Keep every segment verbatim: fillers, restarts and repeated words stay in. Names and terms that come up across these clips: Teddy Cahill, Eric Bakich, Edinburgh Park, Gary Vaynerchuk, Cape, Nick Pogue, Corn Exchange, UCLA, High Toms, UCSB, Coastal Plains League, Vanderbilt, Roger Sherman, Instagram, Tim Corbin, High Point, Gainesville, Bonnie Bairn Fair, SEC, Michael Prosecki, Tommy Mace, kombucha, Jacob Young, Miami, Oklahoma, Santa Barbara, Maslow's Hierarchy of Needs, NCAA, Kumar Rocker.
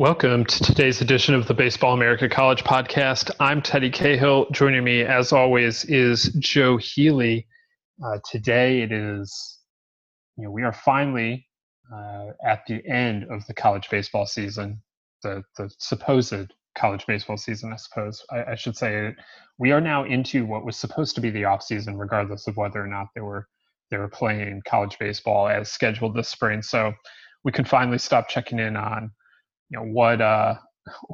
Welcome to today's edition of the Baseball America College Podcast. I'm Teddy Cahill. Joining me, as always, is Joe Healy. Uh, today it is, you know, we are finally uh, at the end of the college baseball season, the, the supposed college baseball season, I suppose. I, I should say we are now into what was supposed to be the offseason, regardless of whether or not they were they were playing college baseball as scheduled this spring. So we can finally stop checking in on, you know, what uh,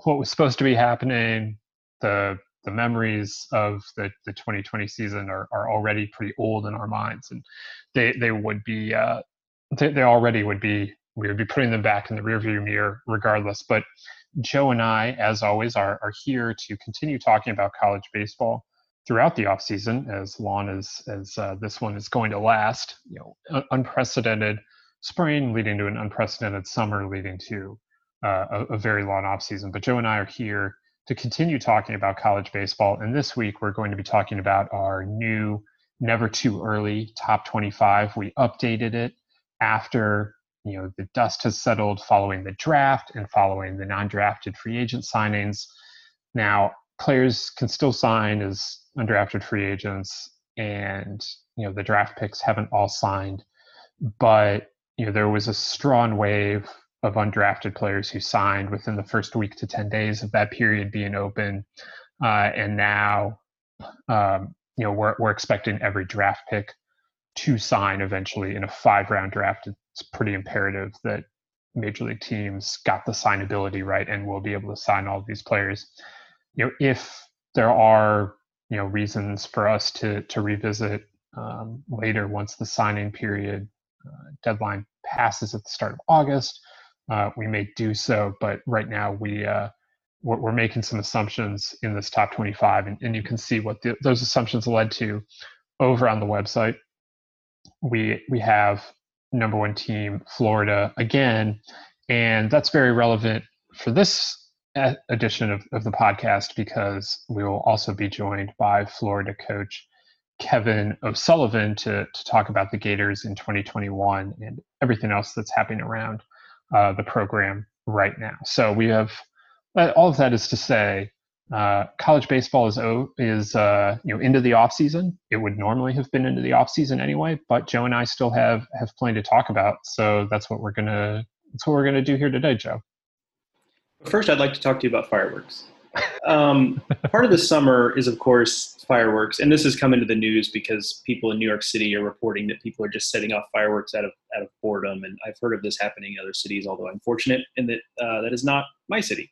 what was supposed to be happening. The the memories of the, the twenty twenty season are, are already pretty old in our minds, and they they would be uh, they, they already would be we would be putting them back in the rearview mirror regardless. But Joe and I, as always, are are here to continue talking about college baseball throughout the offseason, as long as as uh, this one is going to last. You know, un- unprecedented spring leading to an unprecedented summer leading to Uh, a, a very long offseason. But Joe and I are here to continue talking about college baseball. And this week, we're going to be talking about our new Never Too Early Top twenty-five. We updated it after, you know, the dust has settled following the draft and following the non-drafted free agent signings. Now, players can still sign as undrafted free agents, and, you know, the draft picks haven't all signed. But, you know, there was a strong wave of undrafted players who signed within the first week to ten days of that period being open. Uh, and now, um, you know, we're, we're expecting every draft pick to sign eventually in a five round draft. It's pretty imperative that major league teams got the signability right and will be able to sign all of these players. You know, if there are, you know, reasons for us to, to revisit um, later, once the signing period uh, deadline passes at the start of August, Uh, we may do so, but right now we, uh, we're, we're making some assumptions in this top twenty-five, and, and you can see what the, those assumptions led to over on the website. We we have number one team, Florida, again, and that's very relevant for this edition of, of the podcast, because we will also be joined by Florida coach Kevin O'Sullivan to, to talk about the Gators in twenty twenty-one and everything else that's happening around Uh, the program right now. So we have all of that is to say, uh, college baseball is is uh, you know, into the off season. It would normally have been into the off season anyway, but Joe and I still have have plenty to talk about. So that's what we're gonna that's what we're gonna do here today, Joe. First, I'd like to talk to you about fireworks. Um, part of the summer is, of course, fireworks, and this has come into the news because people in New York City are reporting that people are just setting off fireworks out of out of boredom, and I've heard of this happening in other cities, although I'm fortunate in that uh, that is not my city,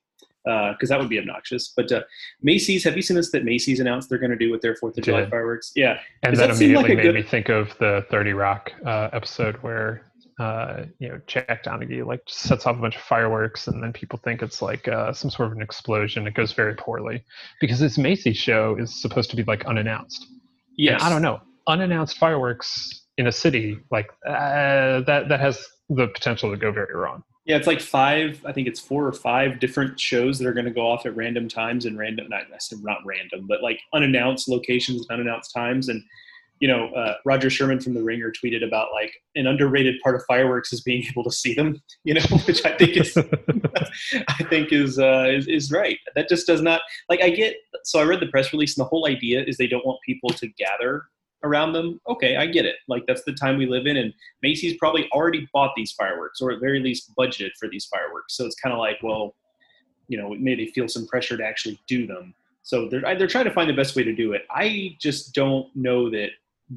because uh, that would be obnoxious. But uh, Macy's, have you seen this, that Macy's announced they're going to do with their Fourth of July fireworks? Yeah. And that, that immediately like made good... me think of the thirty Rock uh, episode where... Uh, you know, Jack Donaghy like sets off a bunch of fireworks, and then people think it's like uh, some sort of an explosion. It goes very poorly because this Macy's show is supposed to be like unannounced. Yes, and I don't know, unannounced fireworks in a city like uh, that that has the potential to go very wrong. Yeah, it's like five. I think it's four or five different shows that are going to go off at random times and random. Not I said not random, but like unannounced locations and unannounced times. And you know, uh, Roger Sherman from The Ringer tweeted about like an underrated part of fireworks is being able to see them, you know, which I think is, I think is, uh, is, is right. That just does not like, I get, so I read the press release and the whole idea is they don't want people to gather around them. Okay. I get it. Like that's the time we live in, and Macy's probably already bought these fireworks, or at very least budgeted for these fireworks. So it's kind of like, well, you know, maybe they feel some pressure to actually do them. So they're, they're trying to find the best way to do it. I just don't know that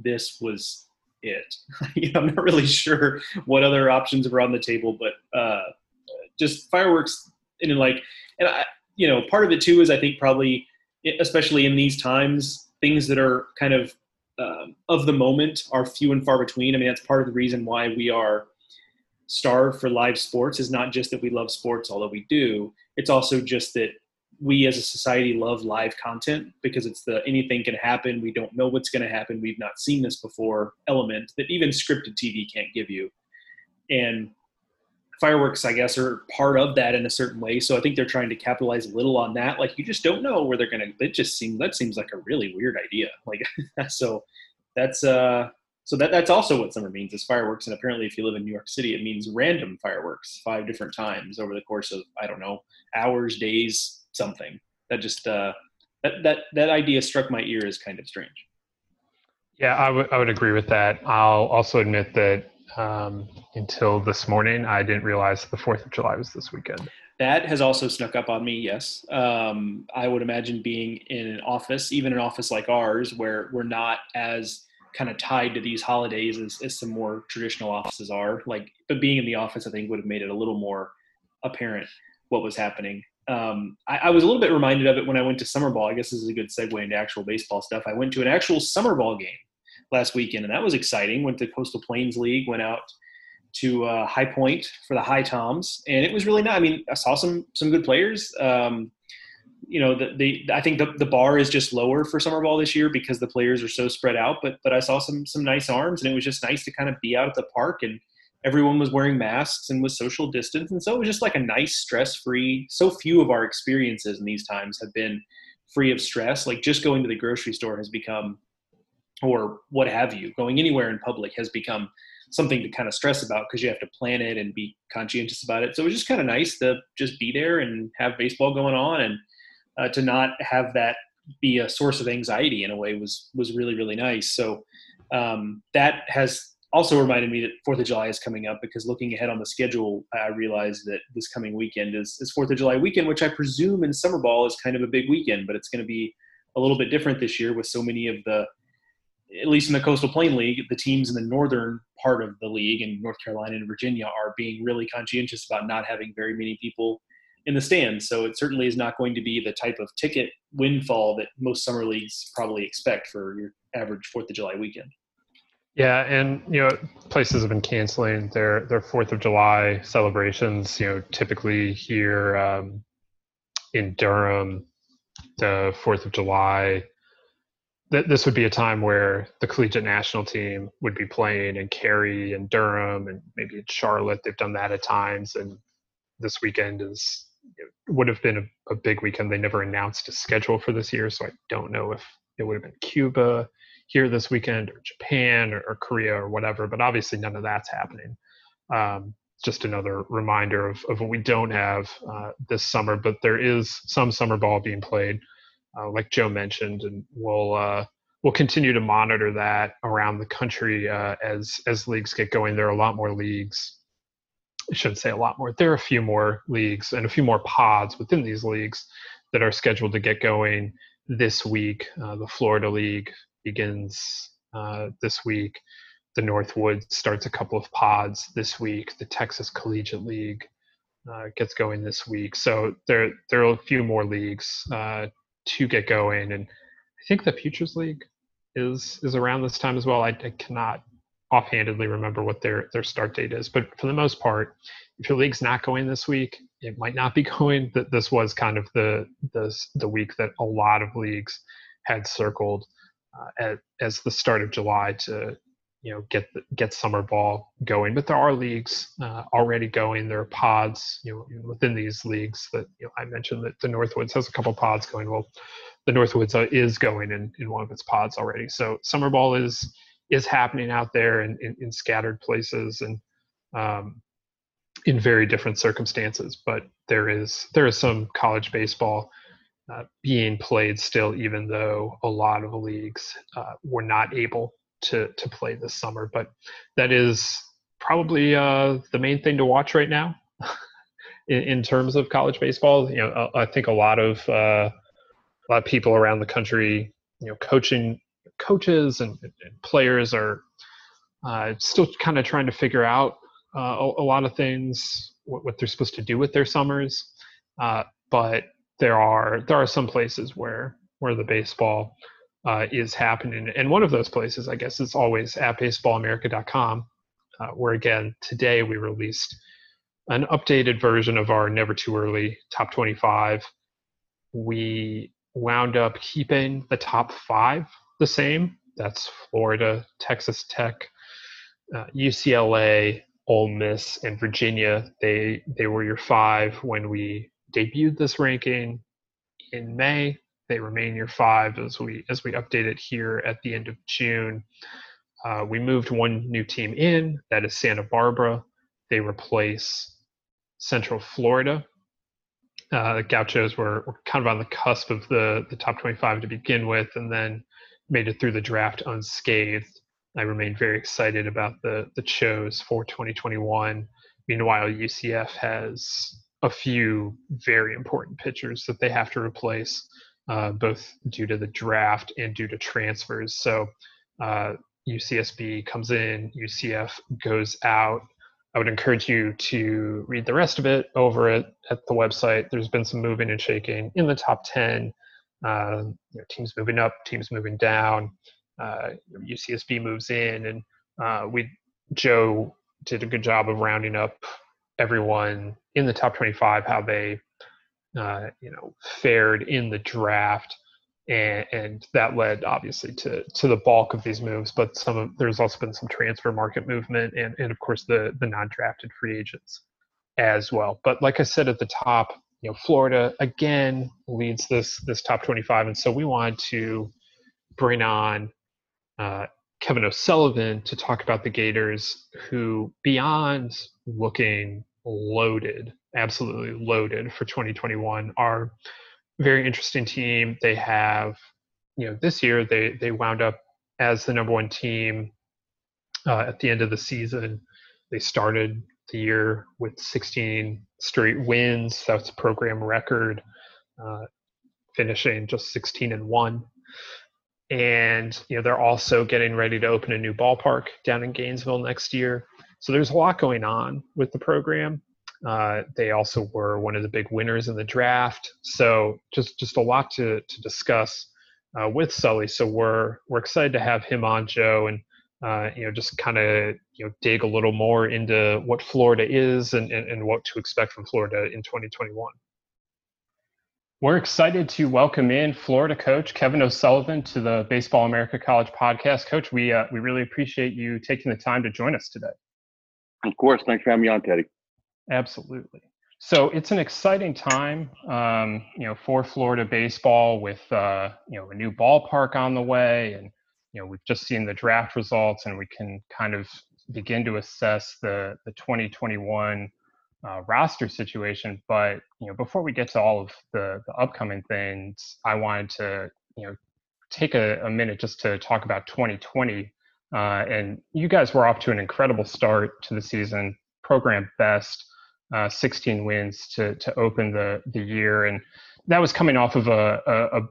this was it. you know, I'm not really sure what other options were on the table, but uh, just fireworks. And then like, and I, you know, part of it too is I think probably, especially in these times, things that are kind of um, of the moment are few and far between. I mean, that's part of the reason why we are starved for live sports is not just that we love sports, although we do. It's also just that we as a society love live content because it's the anything can happen. We don't know what's going to happen. We've not seen this before element that even scripted T V can't give you. And fireworks, I guess, are part of that in a certain way. So I think they're trying to capitalize a little on that. Like you just don't know where they're going to, it just seems, that seems like a really weird idea. Like, so that's, uh, So that, that's also what summer means, is fireworks. And apparently if you live in New York City, it means random fireworks five different times over the course of, I don't know, hours, days, something. That just uh, that that that idea struck my ear as kind of strange. Yeah, I would I would agree with that. I'll also admit that um, until this morning, I didn't realize the fourth of July was this weekend. That has also snuck up on me, yes. Um, I would imagine being in an office, even an office like ours, where we're not as kind of tied to these holidays as, as some more traditional offices are. Like, but being in the office, I think, would have made it a little more apparent what was happening. Um, I, I was a little bit reminded of it when I went to summer ball. I guess this is a good segue into actual baseball stuff. I went to an actual summer ball game last weekend, and that was exciting. Went to Coastal Plains League, went out to uh, High Point for the High Toms, and it was really nice. I mean, I saw some some good players. Um, you know, the, the I think the, the bar is just lower for summer ball this year because the players are so spread out. But but I saw some some nice arms, and it was just nice to kind of be out at the park, and everyone was wearing masks and was social distance, and so it was just like a nice, stress-free. So few of our experiences in these times have been free of stress. Like, just going to the grocery store has become, or what have you, going anywhere in public has become something to kind of stress about because you have to plan it and be conscientious about it. So it was just kind of nice to just be there and have baseball going on, and uh, to not have that be a source of anxiety in a way was was really, really nice. So um, that has also reminded me that fourth of July is coming up, because looking ahead on the schedule, I realized that this coming weekend is, is fourth of July weekend, which I presume in summer ball is kind of a big weekend, but it's going to be a little bit different this year with so many of the, at least in the Coastal Plain League, the teams in the northern part of the league in North Carolina and Virginia are being really conscientious about not having very many people in the stands. So it certainly is not going to be the type of ticket windfall that most summer leagues probably expect for your average fourth of July weekend. Yeah, and you know, places have been canceling their their fourth of July celebrations. You know, typically here um, in Durham, the fourth of July, that this would be a time where the collegiate national team would be playing in Cary and Durham and maybe in Charlotte. They've done that at times. And this weekend is, it would have been a, a big weekend. They never announced a schedule for this year. So I don't know if it would have been Cuba here this weekend or Japan or, or Korea or whatever, but obviously none of that's happening. Um, just another reminder of, of what we don't have uh, this summer, but there is some summer ball being played. Uh, like Joe mentioned, and we'll uh, we'll continue to monitor that around the country uh, as as leagues get going. There are a lot more leagues. I shouldn't say a lot more. There are a few more leagues and a few more pods within these leagues that are scheduled to get going this week. Uh, the Florida League begins uh, this week. The Northwoods starts a couple of pods this week. The Texas Collegiate League uh, gets going this week. So there there are a few more leagues Uh, to get going, and I think the Futures League is is around this time as well. I, I cannot offhandedly remember what their their start date is, but for the most part, if your league's not going this week, it might not be going. That this was kind of the the the week that a lot of leagues had circled uh, at, as the start of July to you know get the, get summer ball going. But there are leagues uh, already going. There are pods you know within these leagues that you know, I mentioned that the Northwoods has a couple pods going. Well, the Northwoods is going in, in one of its pods already. So summer ball is is happening out there in, in, in scattered places and um, in very different circumstances. But there is there is some college baseball uh, being played still, even though a lot of leagues uh, were not able to to play this summer. But that is probably uh the main thing to watch right now in, in terms of college baseball. you know I, I think a lot of uh a lot of people around the country, you know coaching coaches and, and players are uh still kind of trying to figure out uh, a, a lot of things, what, what they're supposed to do with their summers, uh but there are there are some places where where the baseball Uh, is happening. And one of those places, I guess, is always at baseball america dot com, uh, where, again, today we released an updated version of our Never Too Early Top twenty-five. We wound up keeping the top five the same. That's Florida, Texas Tech, uh, U C L A, Ole Miss, and Virginia. They, they were your five when we debuted this ranking in May. They remain your five as we as we update it here at the end of June. Uh, we moved one new team in, that is Santa Barbara. They replace Central Florida. Uh, the Gauchos were, were kind of on the cusp of the, the top twenty-five to begin with, and then made it through the draft unscathed. I remain very excited about the, the Chos for twenty twenty-one. Meanwhile, U C F has a few very important pitchers that they have to replace, uh, both due to the draft and due to transfers. So uh, U C S B comes in, U C F goes out. I would encourage you to read the rest of it over at, at the website. There's been some moving and shaking in the top ten. Uh, you know, teams moving up, teams moving down. Uh, U C S B moves in, and uh, we Joe did a good job of rounding up everyone in the top twenty-five, how they uh, you know fared in the draft, and, and that led obviously to to the bulk of these moves. But some of, there's also been some transfer market movement, and and of course the the non-drafted free agents as well. But like I said at the top, you know, Florida again leads this this top twenty-five, and so we wanted to bring on uh, Kevin O'Sullivan to talk about the Gators, who beyond looking loaded, absolutely loaded for twenty twenty-one, are a very interesting team. They have, you know, this year they they wound up as the number one team uh, at the end of the season. They started the year with sixteen straight wins. That's a program record, uh, finishing just sixteen and one. And, you know, they're also getting ready to open a new ballpark down in Gainesville next year. So there's a lot going on with the program. Uh, they also were one of the big winners in the draft. So just, just a lot to, to discuss uh, with Sully. So we're, we're excited to have him on, Joe, and, uh, you know, just kind of, you know, dig a little more into what Florida is and, and, and what to expect from Florida in twenty twenty-one. We're excited to welcome in Florida coach Kevin O'Sullivan to the Baseball America College podcast. Coach, we uh, we really appreciate you taking the time to join us today. Of course. Thanks for having me on, Teddy. Absolutely. So it's an exciting time, um, you know, for Florida baseball with, uh, you know, a new ballpark on the way. And, you know, we've just seen the draft results, and we can kind of begin to assess the, the twenty twenty-one Uh, roster situation. But you know, before we get to all of the, the upcoming things, I wanted to you know take a, a minute just to talk about twenty twenty. Uh, and you guys were off to an incredible start to the season, program best, uh, sixteen wins to to open the the year, and that was coming off of a a,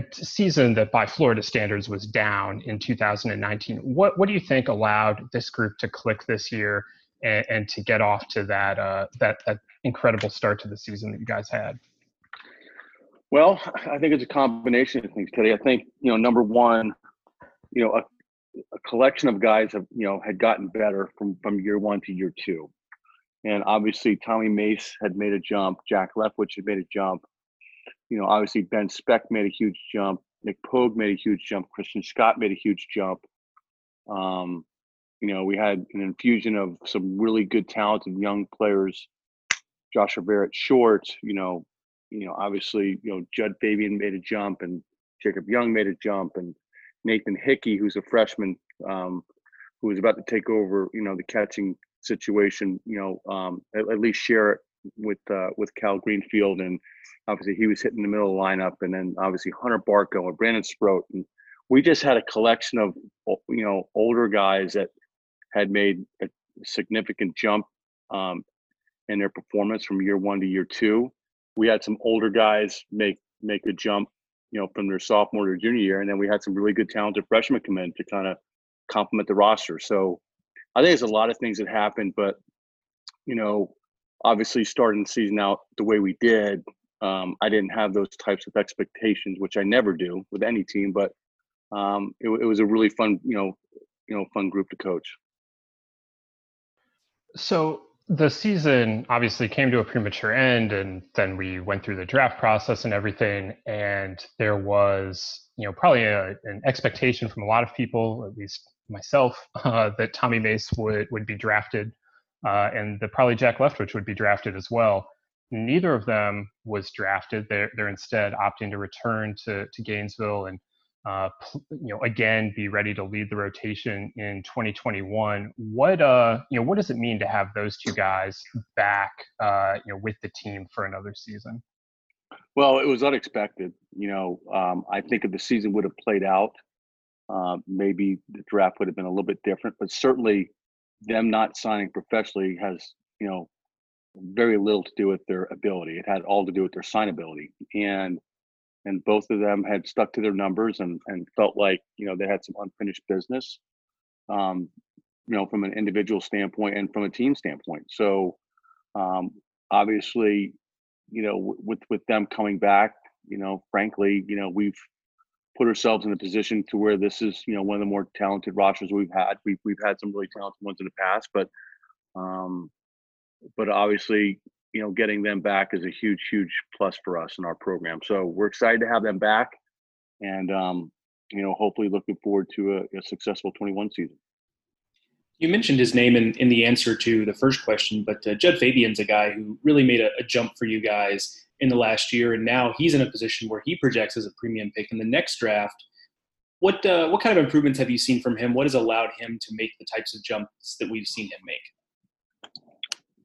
a season that, by Florida standards, was down in two thousand nineteen. What what do you think allowed this group to click this year And, and to get off to that, uh, that that incredible start to the season that you guys had? Well, I think it's a combination of things, Teddy. I think, you know, number one, you know, a, a collection of guys have, you know, had gotten better from, from year one to year two. And obviously Tommy Mace had made a jump. Jack Lefwich had made a jump. You know, obviously Ben Speck made a huge jump. Nick Pogue made a huge jump. Christian Scott made a huge jump. Um, You know, we had an infusion of some really good, talented young players. Josh Barrett Short, you know, you know, obviously, you know, Judd Fabian made a jump, and Jacob Young made a jump, and Nathan Hickey, who's a freshman, um, who was about to take over, you know, the catching situation, you know, um, at, at least share it with uh, with Cal Greenfield, and obviously he was hitting the middle of the lineup, and then obviously Hunter Barco and Brandon Sproat, and we just had a collection of, you know, older guys that had made a significant jump um, in their performance from year one to year two. We had some older guys make make a jump, you know, from their sophomore to junior year, and then we had some really good, talented freshmen come in to kind of complement the roster. So I think there's a lot of things that happened, but you know, obviously starting the season out the way we did, um, I didn't have those types of expectations, which I never do with any team. But um, it, it was a really fun, you know, you know, fun group to coach. So the season obviously came to a premature end, and then we went through the draft process and everything. And there was, you know, probably a, an expectation from a lot of people, at least myself, uh, that Tommy Mace would, would be drafted, uh, and that probably Jack Lefwich would be drafted as well. Neither of them was drafted. They're, they're instead opting to return to, to Gainesville and uh, you know, again, be ready to lead the rotation in twenty twenty-one. What, uh, you know, what does it mean to have those two guys back, uh, you know, with the team for another season? Well, it was unexpected. You know, um, I think if the season would have played out, uh, maybe the draft would have been a little bit different, but certainly them not signing professionally has, you know, very little to do with their ability. It had all to do with their signability. And, and both of them had stuck to their numbers and, and felt like, you know, they had some unfinished business, um, you know, from an individual standpoint and from a team standpoint. So um, obviously, you know, with, with them coming back, you know, frankly, you know, we've put ourselves in a position to where this is, you know, one of the more talented rosters we've had. We've, we've had some really talented ones in the past, but, um, but obviously, you know, getting them back is a huge, huge plus for us in our program. So we're excited to have them back and, um, you know, hopefully looking forward to a, a successful twenty-one season. You mentioned his name in, in the answer to the first question, but uh, Jud Fabian's a guy who really made a, a jump for you guys in the last year, and now he's in a position where he projects as a premium pick in the next draft. What uh, what kind of improvements have you seen from him? What has allowed him to make the types of jumps that we've seen him make?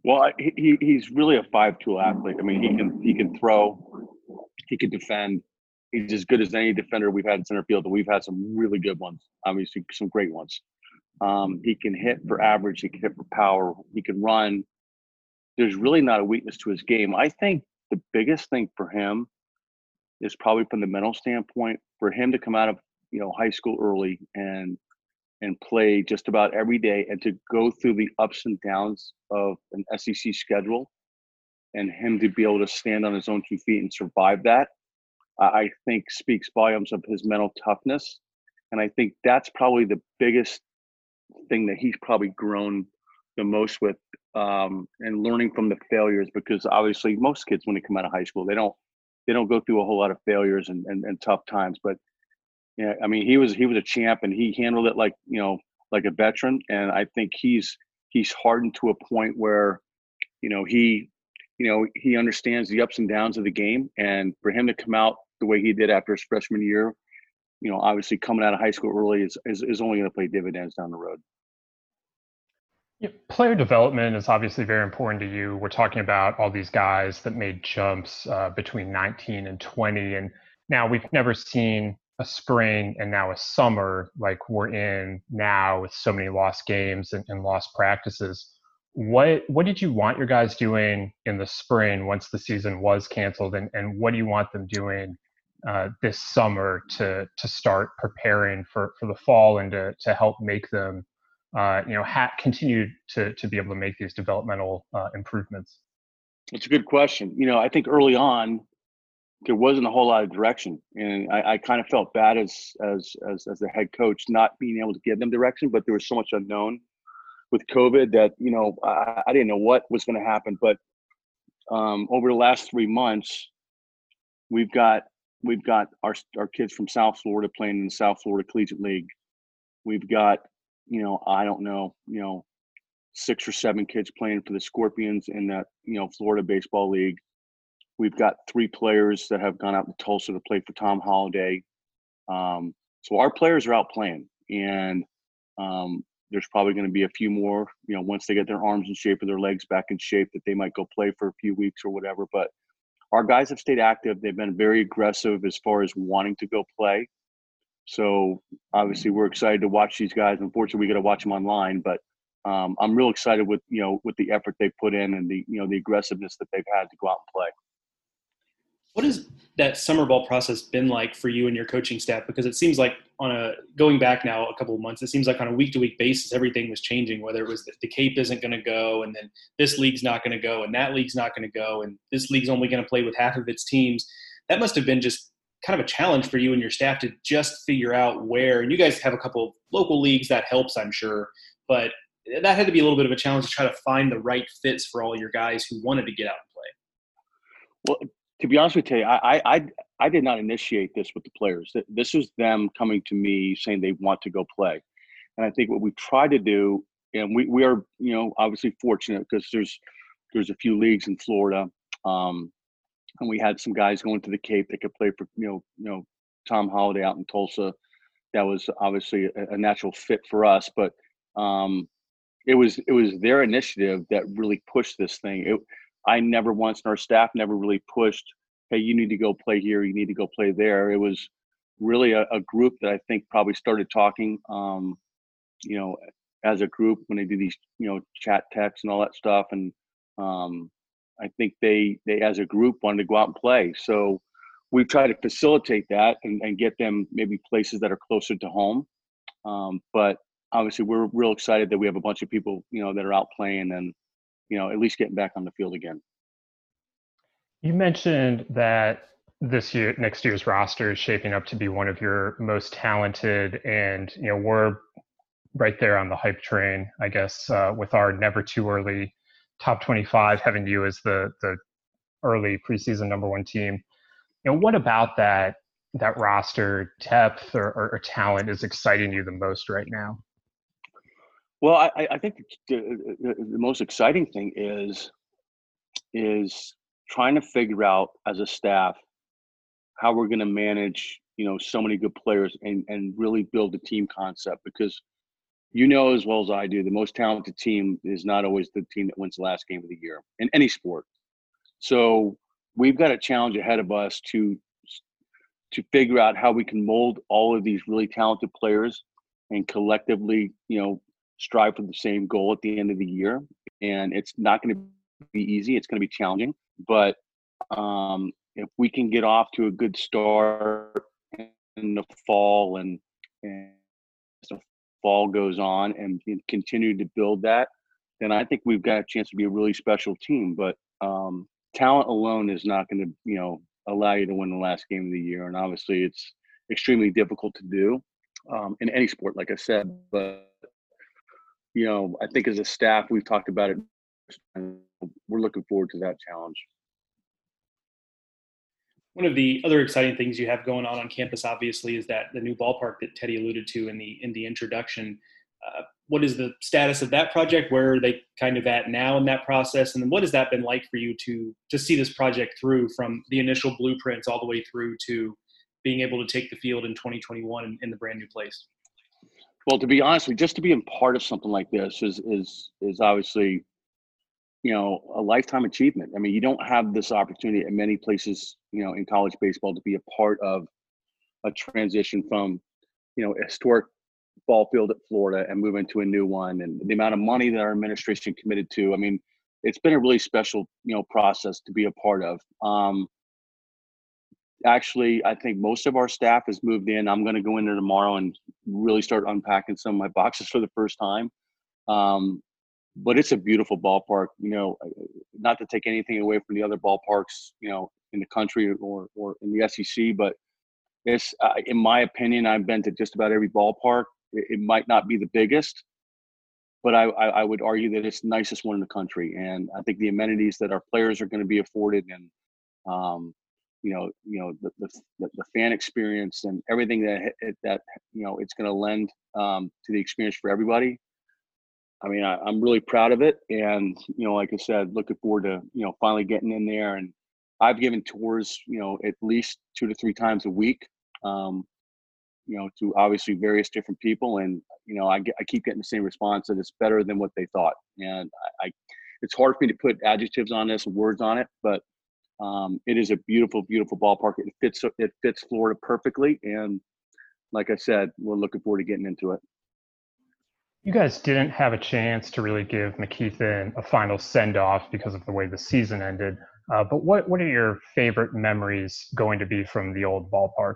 Well, he he's really a five-tool athlete. I mean, he can he can throw, he can defend. He's as good as any defender we've had in center field, and we've had some really good ones. Obviously, some great ones. Um, he can hit for average. He can hit for power. He can run. There's really not a weakness to his game. I think the biggest thing for him is probably from the mental standpoint, for him to come out of, you know, high school early and and play just about every day and to go through the ups and downs of an S E C schedule and him to be able to stand on his own two feet and survive that, I think speaks volumes of his mental toughness. And I think that's probably the biggest thing that he's probably grown the most with, um, and learning from the failures, because obviously most kids, when they come out of high school, they don't, they don't go through a whole lot of failures and, and, and tough times. But yeah, I mean, he was, he was a champ and he handled it like, you know, like a veteran. And I think he's, he's hardened to a point where, you know, he, you know, he understands the ups and downs of the game. And for him to come out the way he did after his freshman year, you know, obviously coming out of high school early is, is, is only going to pay dividends down the road. Yeah, player development is obviously very important to you. We're talking about all these guys that made jumps uh, between nineteen and twenty. And now we've never seen a spring and now a summer like we're in now with so many lost games and, and lost practices. What what did you want your guys doing in the spring once the season was canceled? And, and what do you want them doing uh, this summer to to start preparing for, for the fall and to, to help make them Uh, you know, ha- continue to to be able to make these developmental uh, improvements? It's a good question. You know, I think early on there wasn't a whole lot of direction, and I, I kind of felt bad as as as as the head coach not being able to give them direction. But there was so much unknown with COVID that, you know, I, I didn't know what was going to happen. But um, over the last three months, we've got we've got our our kids from South Florida playing in the South Florida Collegiate League. We've got, you know, I don't know, you know, six or seven kids playing for the Scorpions in that, you know, Florida Baseball League. We've got three players that have gone out to Tulsa to play for Tom Holliday. Um, so our players are out playing, and um, there's probably going to be a few more, you know, once they get their arms in shape or their legs back in shape, that they might go play for a few weeks or whatever. But our guys have stayed active. They've been very aggressive as far as wanting to go play. So obviously we're excited to watch these guys. Unfortunately, we got to watch them online, but um, I'm real excited with, you know, with the effort they put in and the, you know, the aggressiveness that they've had to go out and play. What has that summer ball process been like for you and your coaching staff? Because it seems like on a, going back now a couple of months, it seems like on a week to week basis, everything was changing, whether it was the, the Cape isn't going to go, and then this league's not going to go, and that league's not going to go, and this league's only going to play with half of its teams. That must've been just kind of a challenge for you and your staff to just figure out where, and you guys have a couple of local leagues that helps, I'm sure, but that had to be a little bit of a challenge to try to find the right fits for all your guys who wanted to get out and play. Well, to be honest with you, I, I, I did not initiate this with the players. This was them coming to me saying they want to go play. And I think what we try to do, and we, we are, you know, obviously fortunate because there's, there's a few leagues in Florida. Um, And we had some guys going to the Cape that could play for, you know, you know, Tom Holliday out in Tulsa. That was obviously a, a natural fit for us, but um, it was it was their initiative that really pushed this thing. It, I never once, and our staff never really pushed, hey, you need to go play here, you need to go play there. It was really a, a group that I think probably started talking, um, you know, as a group when they do these, you know, chat texts and all that stuff. And um, I think they, they, as a group, wanted to go out and play. So we try to facilitate that and, and get them maybe places that are closer to home. Um, but obviously we're real excited that we have a bunch of people, you know, that are out playing and, you know, at least getting back on the field again. You mentioned that this year, next year's roster is shaping up to be one of your most talented, and, you know, we're right there on the hype train, I guess, uh, with our never too early top twenty-five, having you as the, the early preseason number one team. You know, what about that, that roster depth or, or, or talent is exciting you the most right now? Well, I, I think the, the, the most exciting thing is, is trying to figure out as a staff how we're going to manage, you know, so many good players and, and really build the team concept, because you know as well as I do, the most talented team is not always the team that wins the last game of the year in any sport. So we've got a challenge ahead of us to to figure out how we can mold all of these really talented players and collectively, you know, strive for the same goal at the end of the year. And it's not going to be easy. It's going to be challenging. But um, if we can get off to a good start in the fall and and the fall goes on and, and continue to build that, then I think we've got a chance to be a really special team. But um, talent alone is not going to, you know, allow you to win the last game of the year. And obviously it's extremely difficult to do um, in any sport, like I said. But, you know, I think as a staff, we've talked about it. We're looking forward to that challenge. One of the other exciting things you have going on on campus, obviously, is that the new ballpark that Teddy alluded to in the in the introduction. Uh, what is the status of that project? Where are they kind of at now in that process? And then what has that been like for you to to see this project through from the initial blueprints all the way through to being able to take the field in twenty twenty-one in, in the brand new place? Well, to be honest with you, just to be a part of something like this is is is obviously, you know, a lifetime achievement. I mean, you don't have this opportunity at many places, you know, in college baseball to be a part of a transition from, you know, historic ball field at Florida and move into a new one, and the amount of money that our administration committed to. I mean, it's been a really special, you know, process to be a part of. Um, actually, I think most of our staff has moved in. I'm going to go in there tomorrow and really start unpacking some of my boxes for the first time. Um, But it's a beautiful ballpark, you know, not to take anything away from the other ballparks, you know, in the country or, or in the S E C. But it's, uh, in my opinion, I've been to just about every ballpark. It, it might not be the biggest, but I, I, I would argue that it's the nicest one in the country. And I think the amenities that our players are going to be afforded and, um, you know, you know, the, the, the fan experience and everything that, that you know, it's going to lend um, to the experience for everybody. I mean, I, I'm really proud of it. And, you know, like I said, looking forward to, you know, finally getting in there. And I've given tours, you know, at least two to three times a week, um, you know, to obviously various different people. And, you know, I, get, I keep getting the same response that it's better than what they thought. And I, I it's hard for me to put adjectives on this and words on it, but um, it is a beautiful, beautiful ballpark. It fits, it fits Florida perfectly. And like I said, we're looking forward to getting into it. You guys didn't have a chance to really give McKethan a final send-off because of the way the season ended. Uh, but what, what are your favorite memories going to be from the old ballpark?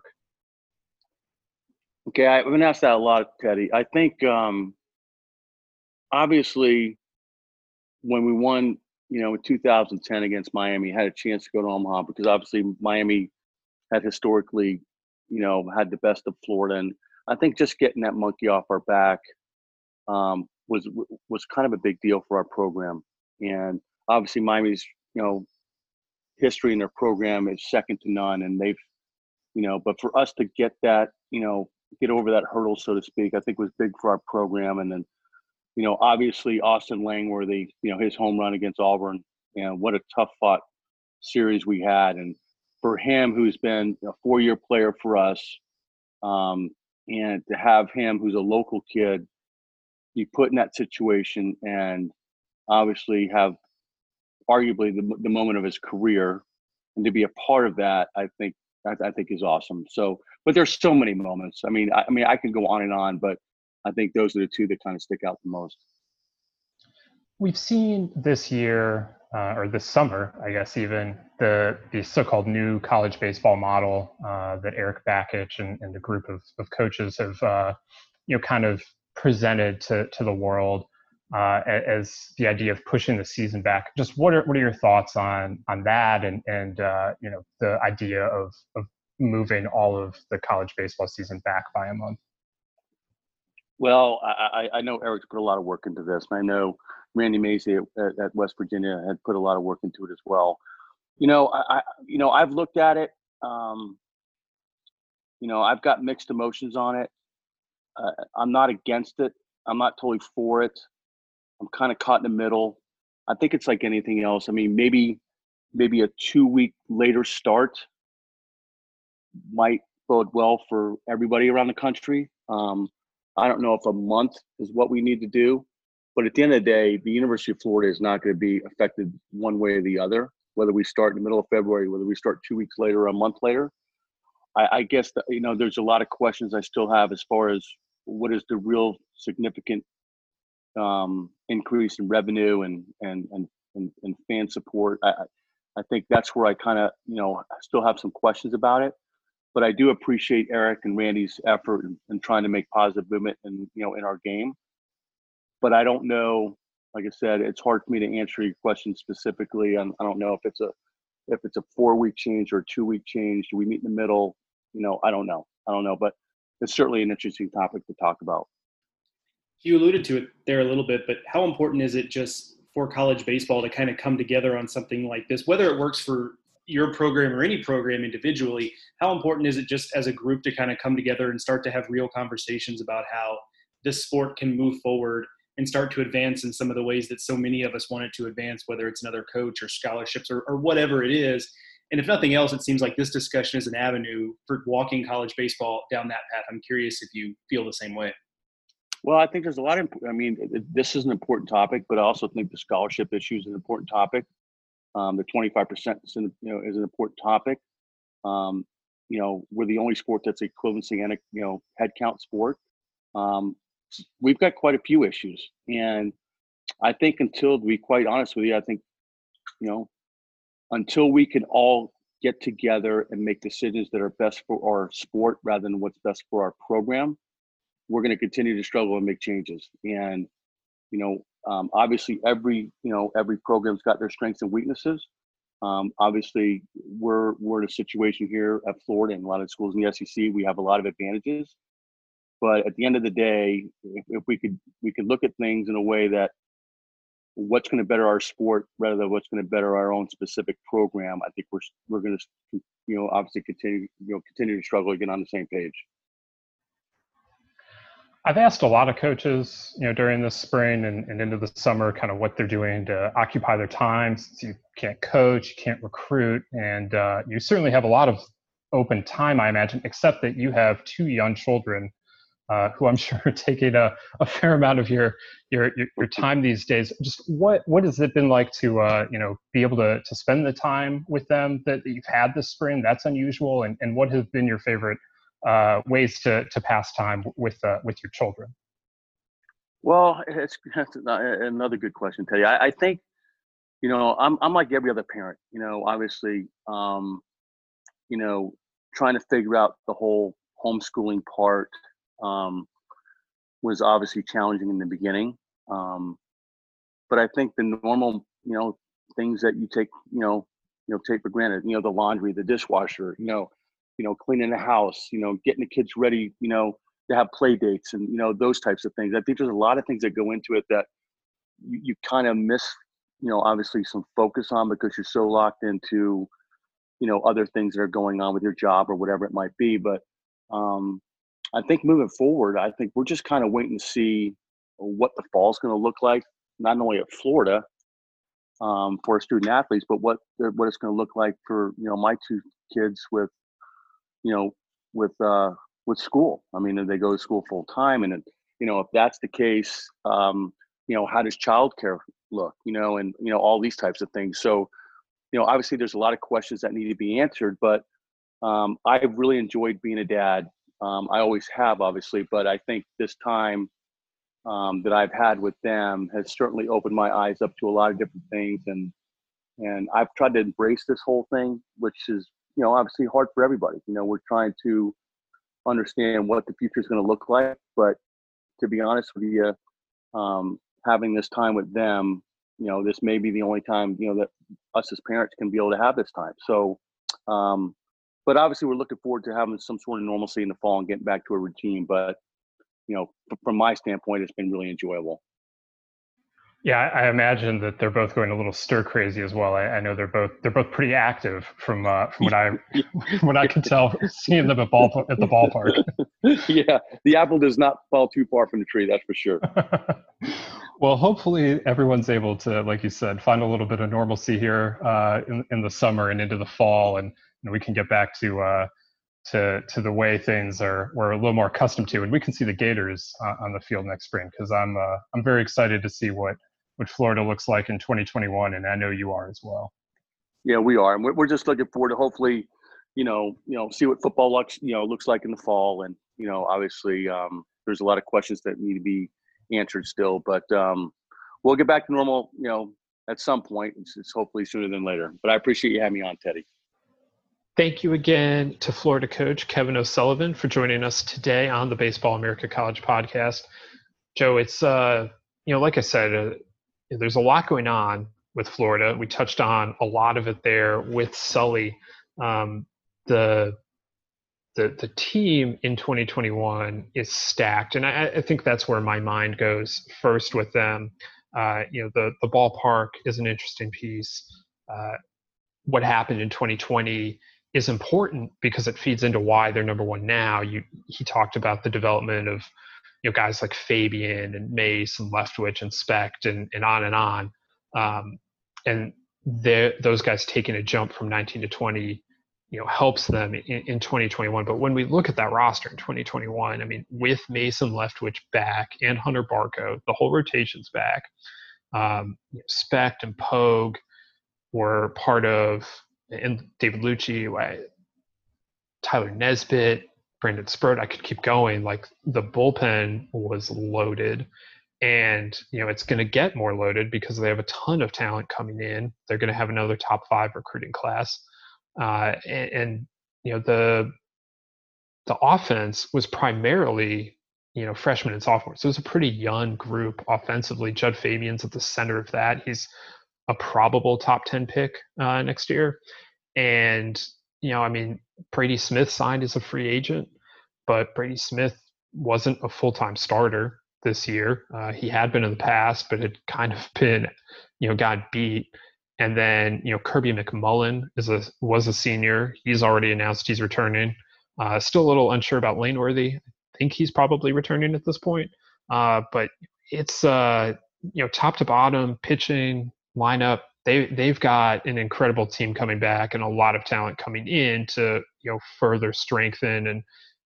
Okay, I've been asked that a lot, Teddy. I think, um, obviously, when we won, you know, in two thousand ten against Miami, had a chance to go to Omaha because obviously Miami had historically, you know, had the best of Florida. And I think just getting that monkey off our back um was was kind of a big deal for our program. And obviously Miami's, you know, history in their program is second to none, and they've, you know, but for us to get that, you know, get over that hurdle, so to speak, I think was big for our program. And then, you know, obviously Austin Langworthy, you know, his home run against Auburn, and you know, what a tough fought series we had. And for him, who's been a four-year player for us, um, and to have him, who's a local kid, be put in that situation and obviously have arguably the, the moment of his career, and to be a part of that, I think I, I think is awesome. So, but there's so many moments. I mean, I, I mean, I can go on and on, but I think those are the two that kind of stick out the most. We've seen this year, uh, or this summer, I guess, even the, the so-called new college baseball model uh, that Eric Bakich and, and the group of, of coaches have, uh, you know, kind of presented to to the world uh, as the idea of pushing the season back. Just what are what are your thoughts on on that, and and uh, you know, the idea of of moving all of the college baseball season back by a month? Well, I, I know Eric's put a lot of work into this, and I know Randy Mace at, at West Virginia had put a lot of work into it as well. You know, I, I you know I've looked at it. Um, you know, I've got mixed emotions on it. Uh, I'm not against it. I'm not totally for it. I'm kind of caught in the middle. I think it's like anything else. I mean, maybe maybe a two-week later start might bode well for everybody around the country. Um, I don't know if a month is what we need to do, but at the end of the day, the University of Florida is not going to be affected one way or the other, whether we start in the middle of February, whether we start two weeks later or a month later. I, I guess, that, you know, there's a lot of questions I still have as far as what is the real significant um, increase in revenue and, and, and, and, and fan support. I, I think that's where I kind of, you know, I still have some questions about it. But I do appreciate Eric and Randy's effort in, in trying to make positive movement in, you know, in our game. But I don't know, like I said, it's hard for me to answer your question specifically. And I don't know if it's a if it's a four-week change or a two-week change. Do we meet in the middle? You know, I don't know. I don't know. But it's certainly an interesting topic to talk about. You alluded to it there a little bit, but how important is it just for college baseball to kind of come together on something like this, whether it works for your program or any program individually? How important is it just as a group to kind of come together and start to have real conversations about how this sport can move forward and start to advance in some of the ways that so many of us wanted to advance, whether it's another coach or scholarships or, or whatever it is? And if nothing else, it seems like this discussion is an avenue for walking college baseball down that path. I'm curious if you feel the same way. Well, I think there's a lot of, I mean, this is an important topic, but I also think the scholarship issue is an important topic. Um, the twenty-five percent is an, you know, is an important topic. Um, you know, we're the only sport that's equivalency and a, you know, headcount sport. Um, we've got quite a few issues. And I think until, to be quite honest with you, I think, you know, until we can all get together and make decisions that are best for our sport rather than what's best for our program, we're going to continue to struggle and make changes. And, you know, Um, obviously, every you know every program's got their strengths and weaknesses. Um, obviously, we're we're in a situation here at Florida and a lot of schools in the S E C. We have a lot of advantages, but at the end of the day, if, if we could we could look at things in a way that what's going to better our sport rather than what's going to better our own specific program, I think we're we're going to you know obviously continue you know continue to struggle to get on the same page. I've asked a lot of coaches, you know, during the spring and, and into the summer, kind of what they're doing to occupy their time, since you can't coach, you can't recruit, and uh, you certainly have a lot of open time, I imagine, except that you have two young children uh, who I'm sure are taking a, a fair amount of your, your your time these days. Just what what has it been like to, uh, you know, be able to to spend the time with them that, that you've had this spring? That's unusual. And, and what have been your favorite Uh, ways to, to pass time with uh, with your children? Well, it's, that's another good question, Teddy. I, I think, you know, I'm I'm like every other parent. You know, obviously, um, you know, trying to figure out the whole homeschooling part um, was obviously challenging in the beginning. Um, but I think the normal, you know, things that you take, you know, you know, take for granted, you know, the laundry, the dishwasher, you know, you know, cleaning the house, you know, getting the kids ready, you know, to have play dates and, you know, those types of things. I think there's a lot of things that go into it that you, you kind of miss, you know, obviously some focus on because you're so locked into, you know, other things that are going on with your job or whatever it might be. But um, I think moving forward, I think we're just kind of waiting to see what the fall's going to look like, not only at Florida um, for student athletes, but what what it's going to look like for, you know, my two kids with, you know, with uh, with school. I mean, they go to school full time, and it, you know, if that's the case, um, you know, how does childcare look? You know, and you know, all these types of things. So, you know, obviously, there's a lot of questions that need to be answered. But um, I really enjoyed being a dad. Um, I always have, obviously, but I think this time um, that I've had with them has certainly opened my eyes up to a lot of different things, and and I've tried to embrace this whole thing, which is, you know, obviously hard for everybody. You know, we're trying to understand what the future is going to look like, but to be honest with you, um, having this time with them, you know, this may be the only time, you know, that us as parents can be able to have this time. So, um, but obviously we're looking forward to having some sort of normalcy in the fall and getting back to a routine. But, you know, from my standpoint, it's been really enjoyable. Yeah, I imagine that they're both going a little stir crazy as well. I, I know they're both they're both pretty active from uh, from what I what I can tell seeing them at ball at the ballpark. Yeah, the apple does not fall too far from the tree, that's for sure. Well, hopefully everyone's able to, like you said, find a little bit of normalcy here uh, in in the summer and into the fall, and, and we can get back to uh, to to the way things are we're a little more accustomed to, and we can see the Gators uh, on the field next spring, because I'm uh, I'm very excited to see what. what Florida looks like in twenty twenty-one, and I know you are as well. Yeah, we are, and we're just looking forward to hopefully, you know, you know, see what football looks, you know, looks like in the fall, and you know, obviously, um, there's a lot of questions that need to be answered still, but um, we'll get back to normal, you know, at some point. It's, it's hopefully sooner than later. But I appreciate you having me on, Teddy. Thank you again to Florida coach Kevin O'Sullivan for joining us today on the Baseball America College Podcast. Joe, it's uh, you know, like I said. Uh, There's a lot going on with Florida. We touched on a lot of it there with Sully. Um, the, the the team in twenty twenty-one is stacked, and I, I think that's where my mind goes first with them. Uh, you know, the the ballpark is an interesting piece. Uh, what happened in twenty twenty is important because it feeds into why they're number one now. You he talked about the development of, you know, guys like Fabian and Mace and Lefwich and Specht and, and on and on. Um, and those guys taking a jump from nineteen to twenty, you know, helps them in, in twenty twenty-one. But when we look at that roster in twenty twenty-one, I mean, with Mace and Lefwich back and Hunter Barco, the whole rotation's back. Um, you know, Specht and Pogue were part of, and David Lucci, Tyler Nesbitt, Brandon Spurd, I could keep going. Like, the bullpen was loaded, and, you know, it's going to get more loaded because they have a ton of talent coming in. They're going to have another top five recruiting class. Uh, and, and, you know, the, the offense was primarily, you know, freshmen and sophomores. So it was a pretty young group offensively. Judd Fabian's at the center of that. He's a probable top ten pick uh, next year. And, you know, I mean, Brady Smith signed as a free agent, but Brady Smith wasn't a full-time starter this year. Uh, he had been in the past, but had kind of been, you know, got beat. And then, you know, Kirby McMullen is a was a senior. He's already announced he's returning. Uh, still a little unsure about Laneworthy. I think he's probably returning at this point. Uh, but it's, uh, you know, top to bottom, pitching, lineup. They, they've got an incredible team coming back and a lot of talent coming in to, you know, further strengthen and,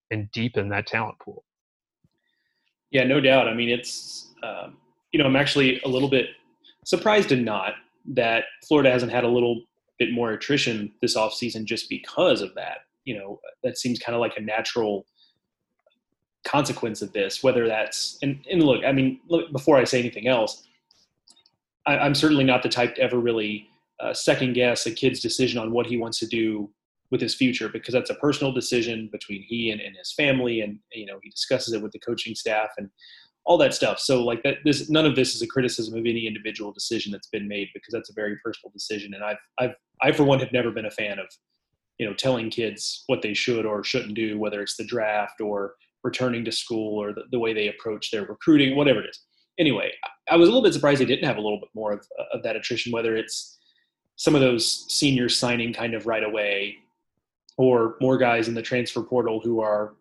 and deepen that talent pool. Yeah, no doubt. I mean, it's, um, you know, I'm actually a little bit surprised and not that Florida hasn't had a little bit more attrition this offseason just because of that. You know, that seems kind of like a natural consequence of this, whether that's, and, and look, I mean, look, before I say anything else, I'm certainly not the type to ever really uh, second guess a kid's decision on what he wants to do with his future, because that's a personal decision between he and, and his family. And, you know, he discusses it with the coaching staff and all that stuff. So like that, this, none of this is a criticism of any individual decision that's been made, because that's a very personal decision. And I've, I've, I, for one, have never been a fan of, you know, telling kids what they should or shouldn't do, whether it's the draft or returning to school or the, the way they approach their recruiting, whatever it is. Anyway, I was a little bit surprised they didn't have a little bit more of, of that attrition, whether it's some of those seniors signing kind of right away or more guys in the transfer portal who are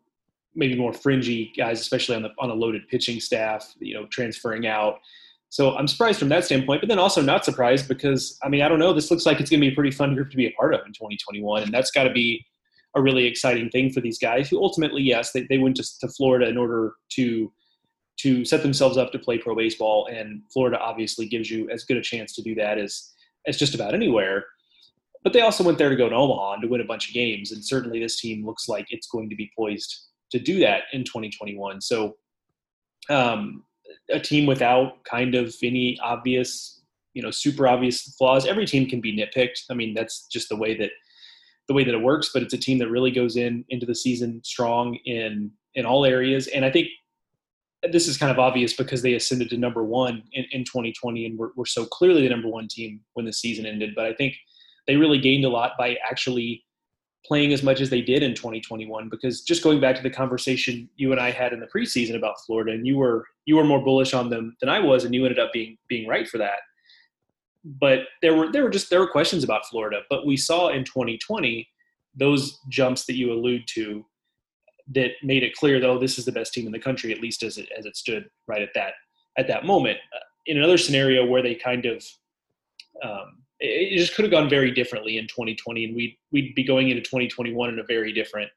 maybe more fringy guys, especially on the on a loaded pitching staff, you know, transferring out. So I'm surprised from that standpoint, but then also not surprised because, I mean, I don't know, this looks like it's going to be a pretty fun group to be a part of in twenty twenty-one. And that's got to be a really exciting thing for these guys who ultimately, yes, they, they went to, to Florida in order to to set themselves up to play pro baseball. And Florida obviously gives you as good a chance to do that as, as just about anywhere. But they also went there to go to Omaha and to win a bunch of games. And certainly this team looks like it's going to be poised to do that in twenty twenty-one. So um, a team without kind of any obvious, you know, super obvious flaws. Every team can be nitpicked. I mean, that's just the way that the way that it works. But it's a team that really goes in into the season strong in in all areas. And I think this is kind of obvious because they ascended to number one in, in twenty twenty and were, were so clearly the number one team when the season ended. But I think they really gained a lot by actually playing as much as they did in twenty twenty-one, because just going back to the conversation you and I had in the preseason about Florida, and you were you were more bullish on them than I was, and you ended up being being right for that. But there were there were just there were questions about Florida, but we saw in twenty twenty those jumps that you allude to that made it clear, though, this is the best team in the country, at least as it as it stood right at that at that moment. In another scenario where they kind of um, it just could have gone very differently in twenty twenty, and we'd, we'd be going into twenty twenty-one in a very different,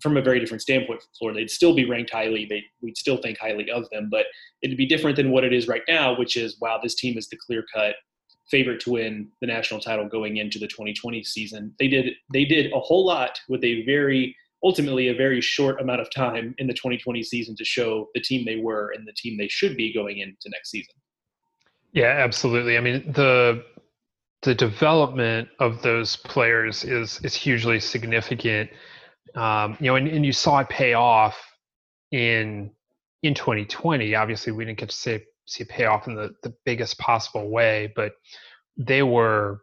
from a very different standpoint for Florida. They'd still be ranked highly. They, we'd still think highly of them, but it'd be different than what it is right now, which is, wow, this team is the clear-cut favorite to win the national title going into the twenty twenty season. They did, they did a whole lot with a very, ultimately a very short amount of time in the twenty twenty season to show the team they were and the team they should be going into next season. Yeah, absolutely. I mean, the, the development of those players is is hugely significant, um, you know, and, and you saw it pay off in in twenty twenty. Obviously, we didn't get to see see it pay off in the, the biggest possible way, but they were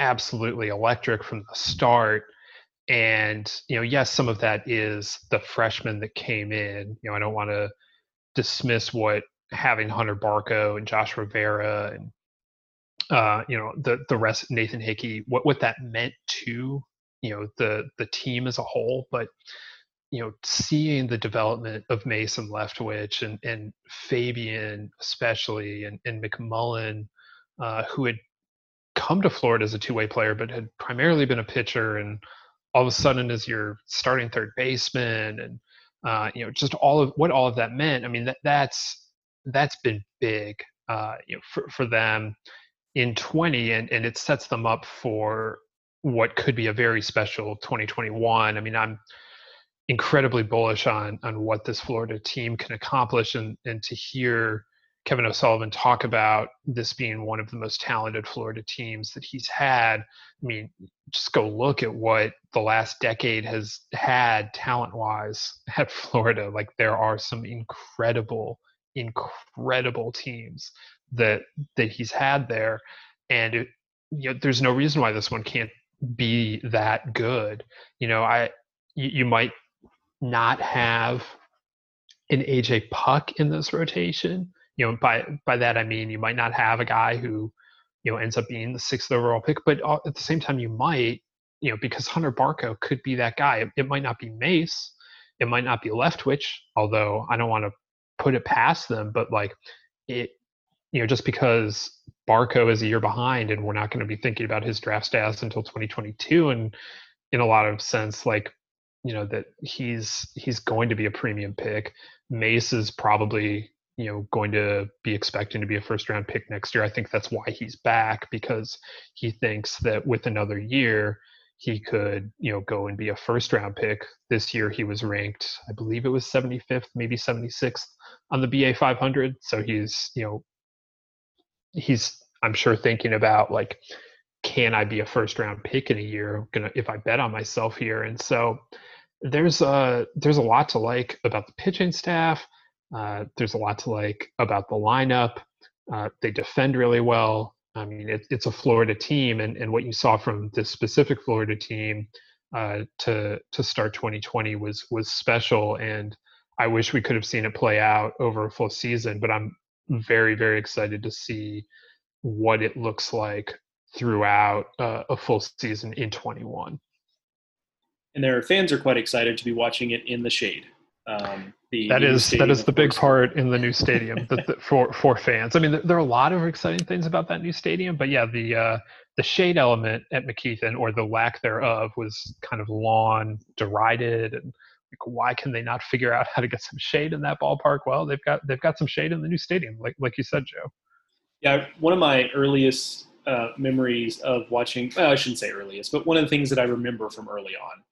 absolutely electric from the start. And you know, yes, some of that is the freshmen that came in. You know, I don't want to dismiss what having Hunter Barco and Josh Rivera and Uh, you know, the the rest, Nathan Hickey, what, what that meant to, you know, the the team as a whole. But, you know, seeing the development of Mace and Lefwich and, and Fabian especially and, and McMullen, uh, who had come to Florida as a two-way player but had primarily been a pitcher, and all of a sudden is your starting third baseman, and, uh, you know, just all of what all of that meant. I mean, that that's that's been big uh, you know, for, for them in twenty, and, and it sets them up for what could be a very special twenty twenty-one. I mean, I'm incredibly bullish on on what this Florida team can accomplish, and, and to hear Kevin O'Sullivan talk about this being one of the most talented Florida teams that he's had. I mean, just go look at what the last decade has had talent-wise at Florida. Like, there are some incredible, incredible teams that that he's had there, and it, you know, there's no reason why this one can't be that good. You know, I you, you might not have an A J Puck in this rotation. You know, by by that I mean you might not have a guy who, you know, ends up being the sixth overall pick, but at the same time you might, you know, because Hunter Barco could be that guy. It, it might not be Mace, it might not be Lefwich, although I don't want to put it past them, but like it. You know, just because Barco is a year behind and we're not going to be thinking about his draft status until twenty twenty-two, and in a lot of sense, like, you know, that he's he's going to be a premium pick. Mace is probably, you know, going to be expecting to be a first round pick next year. I think that's why he's back, because he thinks that with another year he could, you know, go and be a first round pick. This year he was ranked, I believe it was seventy-fifth, maybe seventy-sixth on the B A five hundred. So he's, you know, he's, I'm sure, thinking about like, can I be a first round pick in a year? I'm gonna, if I bet on myself here. And so there's a, there's a lot to like about the pitching staff. Uh, there's a lot to like about the lineup. Uh, they defend really well. I mean, it, it's a Florida team, and, and what you saw from this specific Florida team uh, to, to start twenty twenty was, was special. And I wish we could have seen it play out over a full season, but I'm very, very excited to see what it looks like throughout uh, a full season in twenty-one. And their fans are quite excited to be watching it in the shade. Um, the that is that is the big part in the new stadium that, that for for fans. I mean, there, there are a lot of exciting things about that new stadium, but yeah, the uh, the shade element at McKethan, or the lack thereof, was kind of long derided. And like, why can they not figure out how to get some shade in that ballpark? Well, they've got they've got some shade in the new stadium, like like you said, Joe. Yeah, one of my earliest uh, memories of watching, well, I shouldn't say earliest, but one of the things that I remember from early on,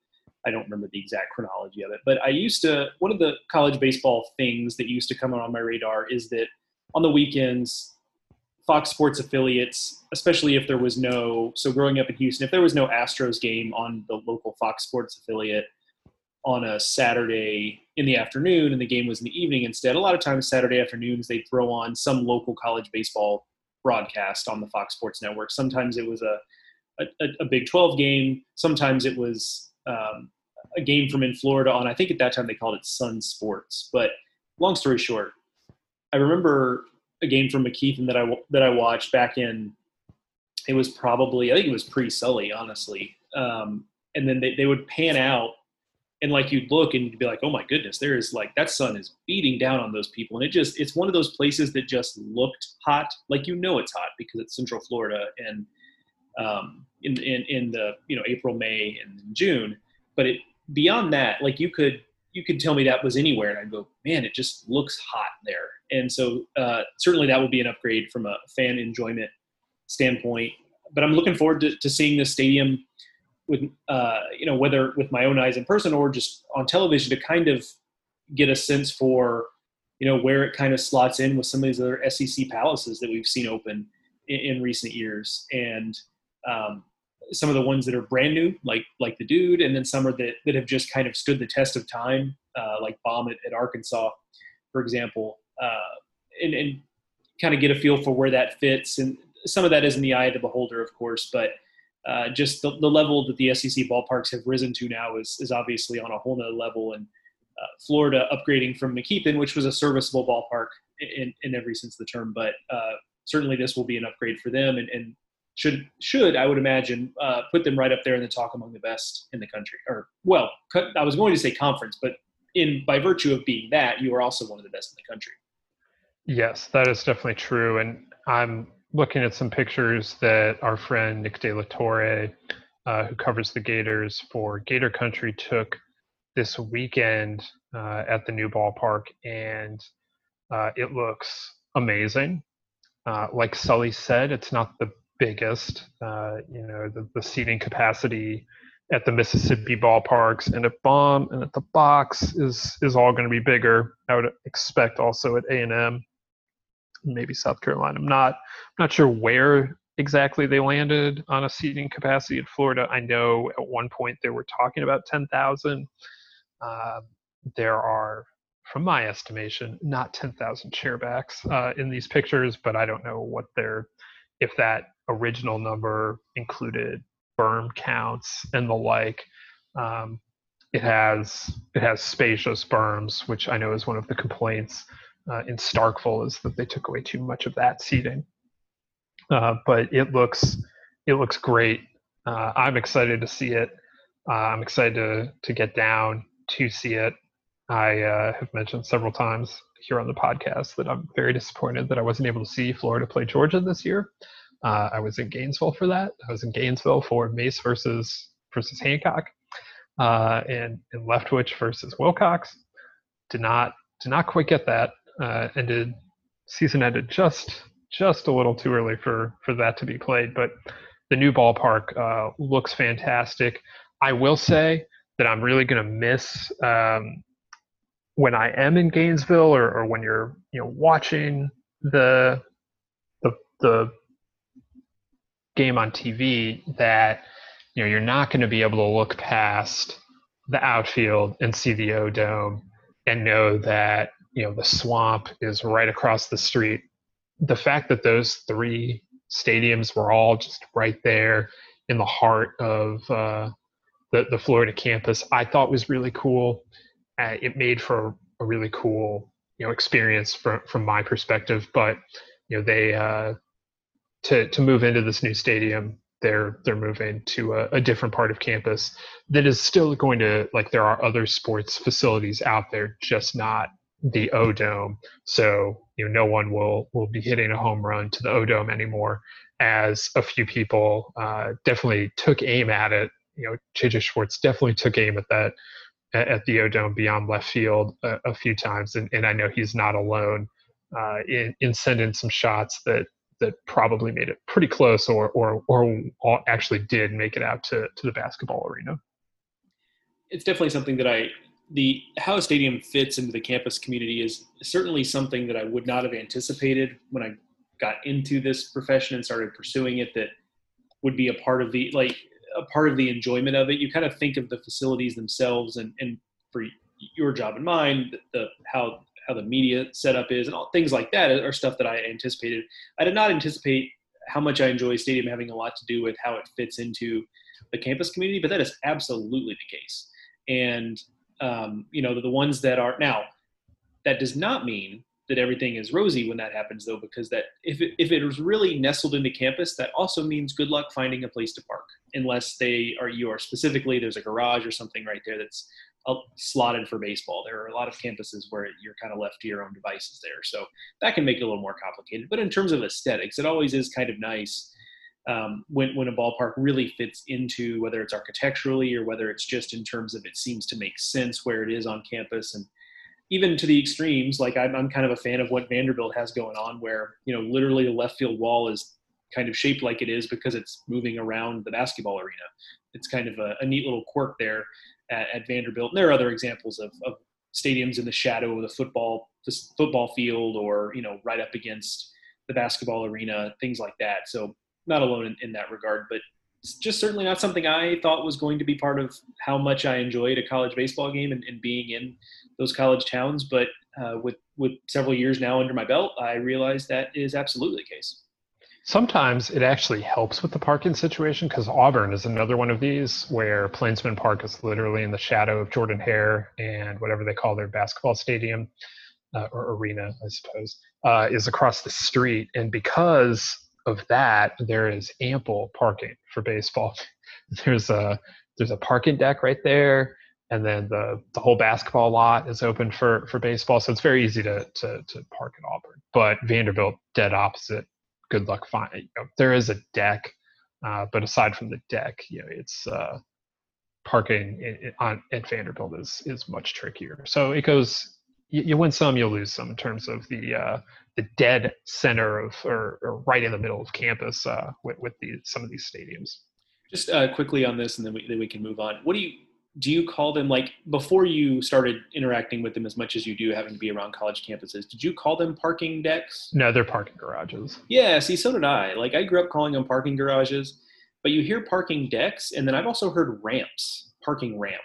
I don't remember the exact chronology of it, but I used to, one of the college baseball things that used to come on my radar is that on the weekends, Fox Sports affiliates, especially if there was no, so growing up in Houston, if there was no Astros game on the local Fox Sports affiliate on a Saturday in the afternoon and the game was in the evening instead, a lot of times Saturday afternoons they throw on some local college baseball broadcast on the Fox Sports Network. Sometimes it was a a, a Big twelve game. Sometimes it was um, a game from in Florida on, I think at that time they called it Sun Sports. But long story short, I remember a game from McKethan that I, that I watched back in, it was probably, I think it was pre-Sully, honestly. Um, and then they, they would pan out, and like you'd look and you'd be like, oh my goodness, there is like, that sun is beating down on those people. And it just, it's one of those places that just looked hot. Like, you know, it's hot because it's Central Florida and um, in, in, in the, you know, April, May and June. But it, beyond that, like you could, you could tell me that was anywhere and I'd go, man, it just looks hot there. And so uh, certainly that would be an upgrade from a fan enjoyment standpoint, but I'm looking forward to, to seeing this stadium with, uh, you know, whether with my own eyes in person or just on television, to kind of get a sense for, you know, where it kind of slots in with some of these other S E C palaces that we've seen open in, in recent years. And um, some of the ones that are brand new, like, like the Dude, and then some are that, that have just kind of stood the test of time, uh, like Baum at, at Arkansas, for example, uh, and, and kind of get a feel for where that fits. And some of that is in the eye of the beholder, of course, but Uh, just the, the level that the S E C ballparks have risen to now is, is obviously on a whole nother level. And uh, Florida upgrading from McKethan, which was a serviceable ballpark in, in every sense of the term, but uh, certainly this will be an upgrade for them, and, and should, should I would imagine, uh, put them right up there in the talk among the best in the country. Or, well, I was going to say conference, but in by virtue of being that, you are also one of the best in the country. Yes, that is definitely true. And I'm looking at some pictures that our friend Nick De La Torre, uh, who covers the Gators for Gator Country, took this weekend uh, at the new ballpark, and uh, it looks amazing. Uh, like Sully said, it's not the biggest. Uh, you know, the, the seating capacity at the Mississippi ballparks and at Baum and at the Box is is all going to be bigger. I would expect also at A and M. Maybe South Carolina. I'm not, I'm not sure where exactly they landed on a seating capacity in Florida. I know at one point they were talking about ten thousand. Uh, there are, from my estimation, not ten thousand chairbacks uh, in these pictures, but I don't know what their, if that original number included berm counts and the like. Um, it has it has spacious berms, which I know is one of the complaints Uh, in Starkville, is that they took away too much of that seating, uh, but it looks it looks great. Uh, I'm excited to see it. Uh, I'm excited to to get down to see it. I uh, have mentioned several times here on the podcast that I'm very disappointed that I wasn't able to see Florida play Georgia this year. Uh, I was in Gainesville for that. I was in Gainesville for Mace versus versus Hancock, uh, and and Leftwich versus Wilcox. Did not did not quite get that. Uh, ended season ended just just a little too early for for that to be played, but the new ballpark uh, looks fantastic. I will say that I'm really going to miss um, when I am in Gainesville, or, or when you're you know watching the the the game on T V, that you know you're not going to be able to look past the outfield and see the O-Dome and know that. You know, the Swamp is right across the street. The fact that those three stadiums were all just right there in the heart of uh, the, the Florida campus, I thought was really cool. Uh, it made for a really cool, you know, experience from from my perspective. But, you know, they uh, to to move into this new stadium they're they're moving to a, a different part of campus that is still going to, like, there are other sports facilities out there, just not the O-Dome. So, you know, no one will will be hitting a home run to the O-Dome anymore, as a few people uh, definitely took aim at it. You know, J J Schwartz definitely took aim at that, at the O-Dome beyond left field a, a few times. And, and I know he's not alone uh, in, in sending some shots that, that probably made it pretty close, or, or, or actually did make it out to, to the basketball arena. It's definitely something that I, the, how a stadium fits into the campus community is certainly something that I would not have anticipated when I got into this profession and started pursuing it, that would be a part of the, like, a part of the enjoyment of it. You kind of think of the facilities themselves, and, and for your job and mine, the, how, how the media setup is and all things like that are stuff that I anticipated. I did not anticipate how much I enjoy stadium having a lot to do with how it fits into the campus community, but that is absolutely the case. And um, you know, the, the ones that are now, that does not mean that everything is rosy when that happens, though, because that if it, if it was really nestled into campus, that also means good luck finding a place to park, unless they are, you are specifically, there's a garage or something right there that's slotted for baseball. There are a lot of campuses where you're kind of left to your own devices there, so that can make it a little more complicated. But in terms of aesthetics, it always is kind of nice um, when when a ballpark really fits into, whether it's architecturally or whether it's just in terms of it seems to make sense where it is on campus. And even to the extremes, like I'm, I'm kind of a fan of what Vanderbilt has going on, where, you know, literally the left field wall is kind of shaped like it is because it's moving around the basketball arena. It's kind of a, a neat little quirk there at, at Vanderbilt. And there are other examples of, of stadiums in the shadow of the football the football field, or, you know, right up against the basketball arena, things like that. So not alone in, in that regard, but it's just certainly not something I thought was going to be part of how much I enjoyed a college baseball game and, and being in those college towns. But uh, with, with several years now under my belt, I realize that is absolutely the case. Sometimes it actually helps with the parking situation, because Auburn is another one of these where Plainsman Park is literally in the shadow of Jordan Hare, and whatever they call their basketball stadium uh, or arena, I suppose, uh, is across the street. And because of that, there is ample parking for baseball. There's a there's a parking deck right there, and then the, the whole basketball lot is open for, for baseball. So it's very easy to, to to park at Auburn. But Vanderbilt, dead opposite. Good luck finding. You know, there is a deck, uh, but aside from the deck, you know, it's uh, parking in, in, on at Vanderbilt is is much trickier. So it goes. You, you win some, you lose some in terms of the uh, the dead center of, or, or right in the middle of campus uh, with, with the, some of these stadiums. Just uh, quickly on this, and then we, then we can move on. What do you do? You call them, like, before you started interacting with them as much as you do, having to be around college campuses, did you call them parking decks? No, they're parking garages. Yeah, see, so did I. Like, I grew up calling them parking garages, but you hear parking decks, and then I've also heard ramps, parking ramp.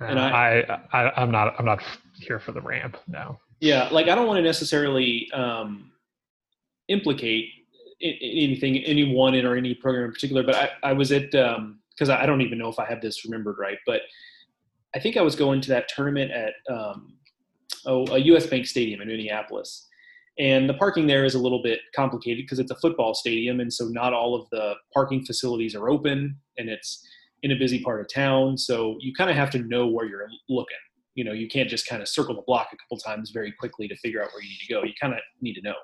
And uh, I, I, I, I'm not, I'm not here for the ramp. No. Yeah. Like, I don't want to necessarily um, implicate anything, anyone in or any program in particular, but I, I was at, um, cause I don't even know if I have this remembered right, but I think I was going to that tournament at um, oh, a U S Bank Stadium in Minneapolis. And the parking there is a little bit complicated because it's a football stadium. And so not all of the parking facilities are open, and it's in a busy part of town. So you kind of have to know where you're looking. You know, you can't just kind of circle the block a couple times very quickly to figure out where you need to go. You kind of need to know.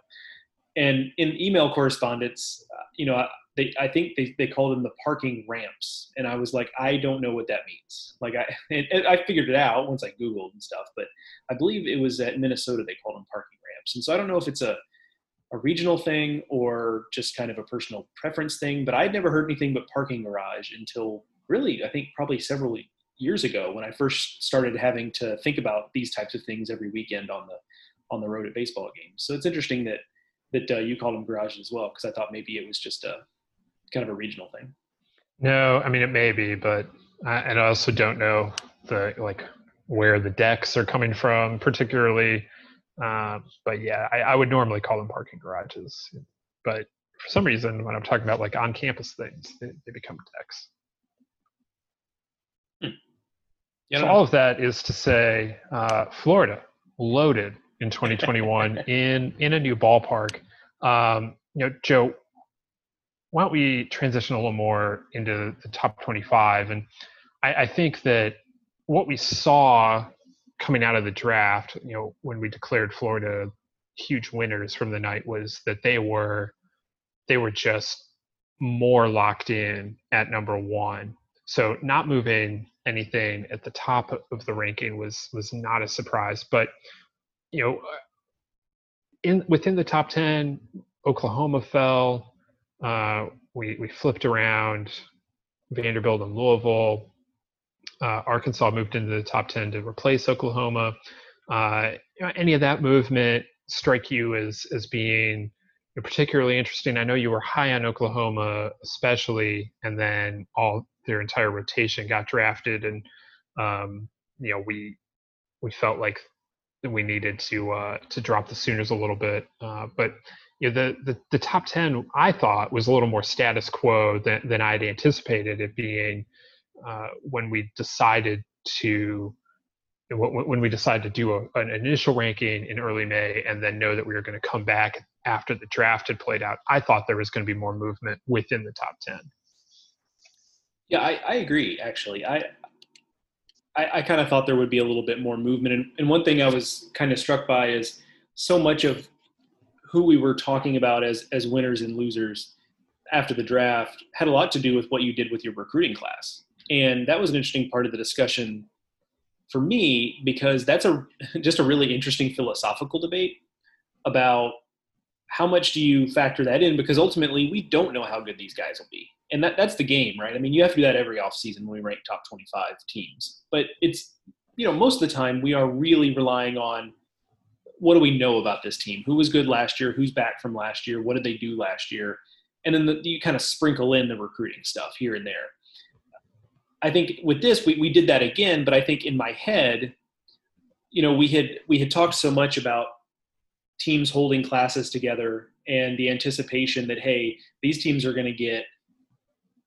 And in email correspondence, uh, you know, they, I think they, they called them the parking ramps. And I was like, I don't know what that means. Like, I and, and I figured it out once I Googled and stuff, but I believe it was at Minnesota they called them parking ramps. And so I don't know if it's a, a regional thing or just kind of a personal preference thing, but I'd never heard anything but parking garage until really, I think probably several years ago when I first started having to think about these types of things every weekend on the on the road at baseball games. So it's interesting that that uh, you called them garages as well, because I thought maybe it was just a kind of a regional thing. No, I mean, it may be, but I, and I also don't know the like where the decks are coming from particularly. Um, but yeah, I, I would normally call them parking garages, but for some reason when I'm talking about like on-campus things, they, they become decks. So all of that is to say, uh, Florida loaded in twenty twenty-one in in a new ballpark. Um, you know, Joe, why don't we transition a little more into the top twenty-five? And I, I think that what we saw coming out of the draft, you know, when we declared Florida huge winners from the night, was that they were they were just more locked in at number one. So not moving anything at the top of the ranking was was not a surprise. But you know, in within the top ten, Oklahoma fell. Uh, we we flipped around Vanderbilt and Louisville. Uh, Arkansas moved into the top ten to replace Oklahoma. Uh, you know, any of that movement strike you as as being particularly interesting? I know you were high on Oklahoma, especially, and then all their entire rotation got drafted, and um, you know we we felt like we needed to uh, to drop the Sooners a little bit. Uh, but you know, the, the the top ten I thought was a little more status quo than than I'd anticipated it being. Uh, when we decided to when we decided to do a, an initial ranking in early May and then know that we were going to come back after the draft had played out, I thought there was going to be more movement within the top ten. Yeah, I, I agree, actually. I I, I kind of thought there would be a little bit more movement. And, and one thing I was kind of struck by is so much of who we were talking about as as winners and losers after the draft had a lot to do with what you did with your recruiting class. And that was an interesting part of the discussion for me, because that's a just a really interesting philosophical debate about how much do you factor that in, because ultimately we don't know how good these guys will be. And that that's the game, right? I mean, you have to do that every offseason when we rank top twenty-five teams. But it's, you know, most of the time we are really relying on what do we know about this team? Who was good last year? Who's back from last year? What did they do last year? And then the, you kind of sprinkle in the recruiting stuff here and there. I think with this, we, we did that again, but I think in my head, you know, we had we had talked so much about teams holding classes together and the anticipation that, hey, these teams are going to get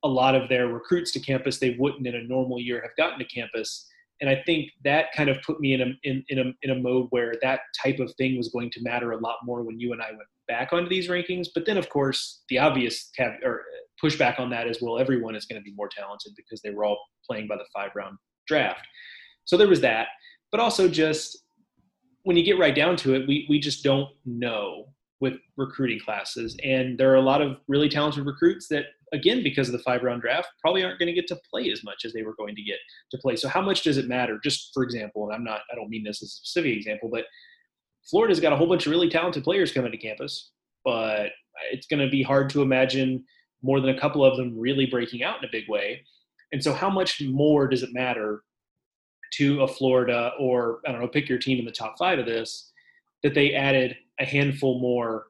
a lot of their recruits to campus they wouldn't in a normal year have gotten to campus. And I think that kind of put me in a, in, in a, in a mode where that type of thing was going to matter a lot more when you and I went back onto these rankings. But then, of course, the obvious cav- or pushback on that is, well, everyone is going to be more talented because they were all playing by the five-round draft. So there was that. But also just when you get right down to it, we we just don't know with recruiting classes. And there are a lot of really talented recruits that, again, because of the five-round draft, probably aren't going to get to play as much as they were going to get to play. So how much does it matter? Just for example, and I'm not, I don't mean this as a specific example, but Florida's got a whole bunch of really talented players coming to campus, but it's going to be hard to imagine more than a couple of them really breaking out in a big way. And so how much more does it matter to a Florida or, I don't know, pick your team in the top five of this, that they added a handful more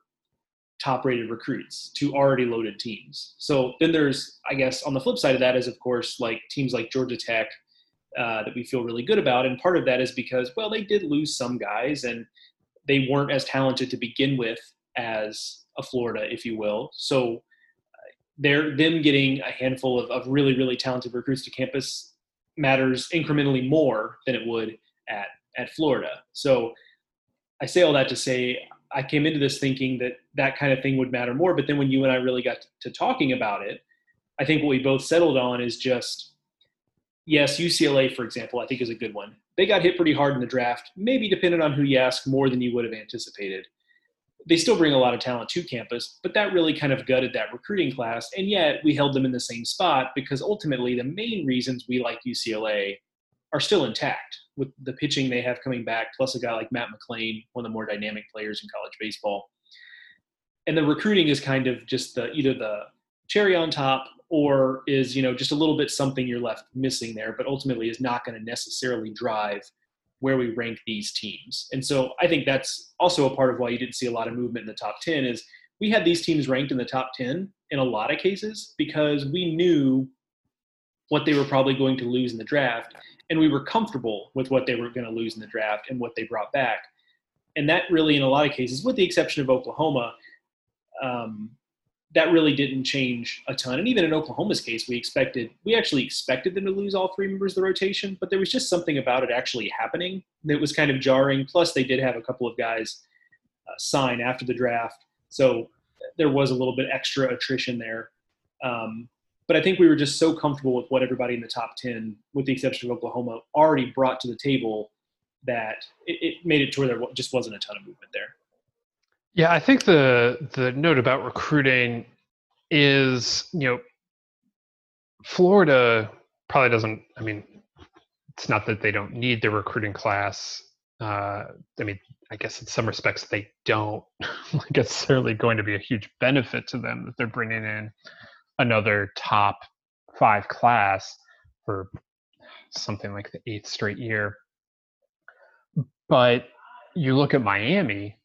top-rated recruits to already loaded teams? So then there's, I guess, on the flip side of that is, of course, like teams like Georgia Tech uh, that we feel really good about. And part of that is because, well, they did lose some guys and they weren't as talented to begin with as a Florida, if you will. So they're them getting a handful of, of really, really talented recruits to campus matters incrementally more than it would at, at Florida. So I say all that to say I came into this thinking that that kind of thing would matter more. But then when you and I really got to talking about it, I think what we both settled on is just, yes, U C L A, for example, I think is a good one. They got hit pretty hard in the draft, maybe depending on who you ask, more than you would have anticipated. They still bring a lot of talent to campus, but that really kind of gutted that recruiting class. And yet we held them in the same spot because ultimately the main reasons we like U C L A are still intact with the pitching they have coming back, plus a guy like Matt McClain, one of the more dynamic players in college baseball. And the recruiting is kind of just the either the cherry on top or is, you know, just a little bit something you're left missing there, but ultimately is not going to necessarily drive where we rank these teams. And so I think that's also a part of why you didn't see a lot of movement in the top ten is we had these teams ranked in the top ten in a lot of cases because we knew what they were probably going to lose in the draft. And we were comfortable with what they were going to lose in the draft and what they brought back. And that really, in a lot of cases, with the exception of Oklahoma, um, that really didn't change a ton. And even in Oklahoma's case, we expected, we actually expected them to lose all three members of the rotation, but there was just something about it actually happening that was kind of jarring. Plus, they did have a couple of guys uh, sign after the draft. So there was a little bit extra attrition there. Um, but I think we were just so comfortable with what everybody in the top ten, with the exception of Oklahoma, already brought to the table that it, it made it to where there just wasn't a ton of movement there. Yeah, I think the the note about recruiting is, you know, Florida probably doesn't, I mean, it's not that they don't need their recruiting class. Uh, I mean, I guess in some respects they don't. Like, it's certainly going to be a huge benefit to them that they're bringing in another top five class for something like the eighth straight year. But you look at Miami,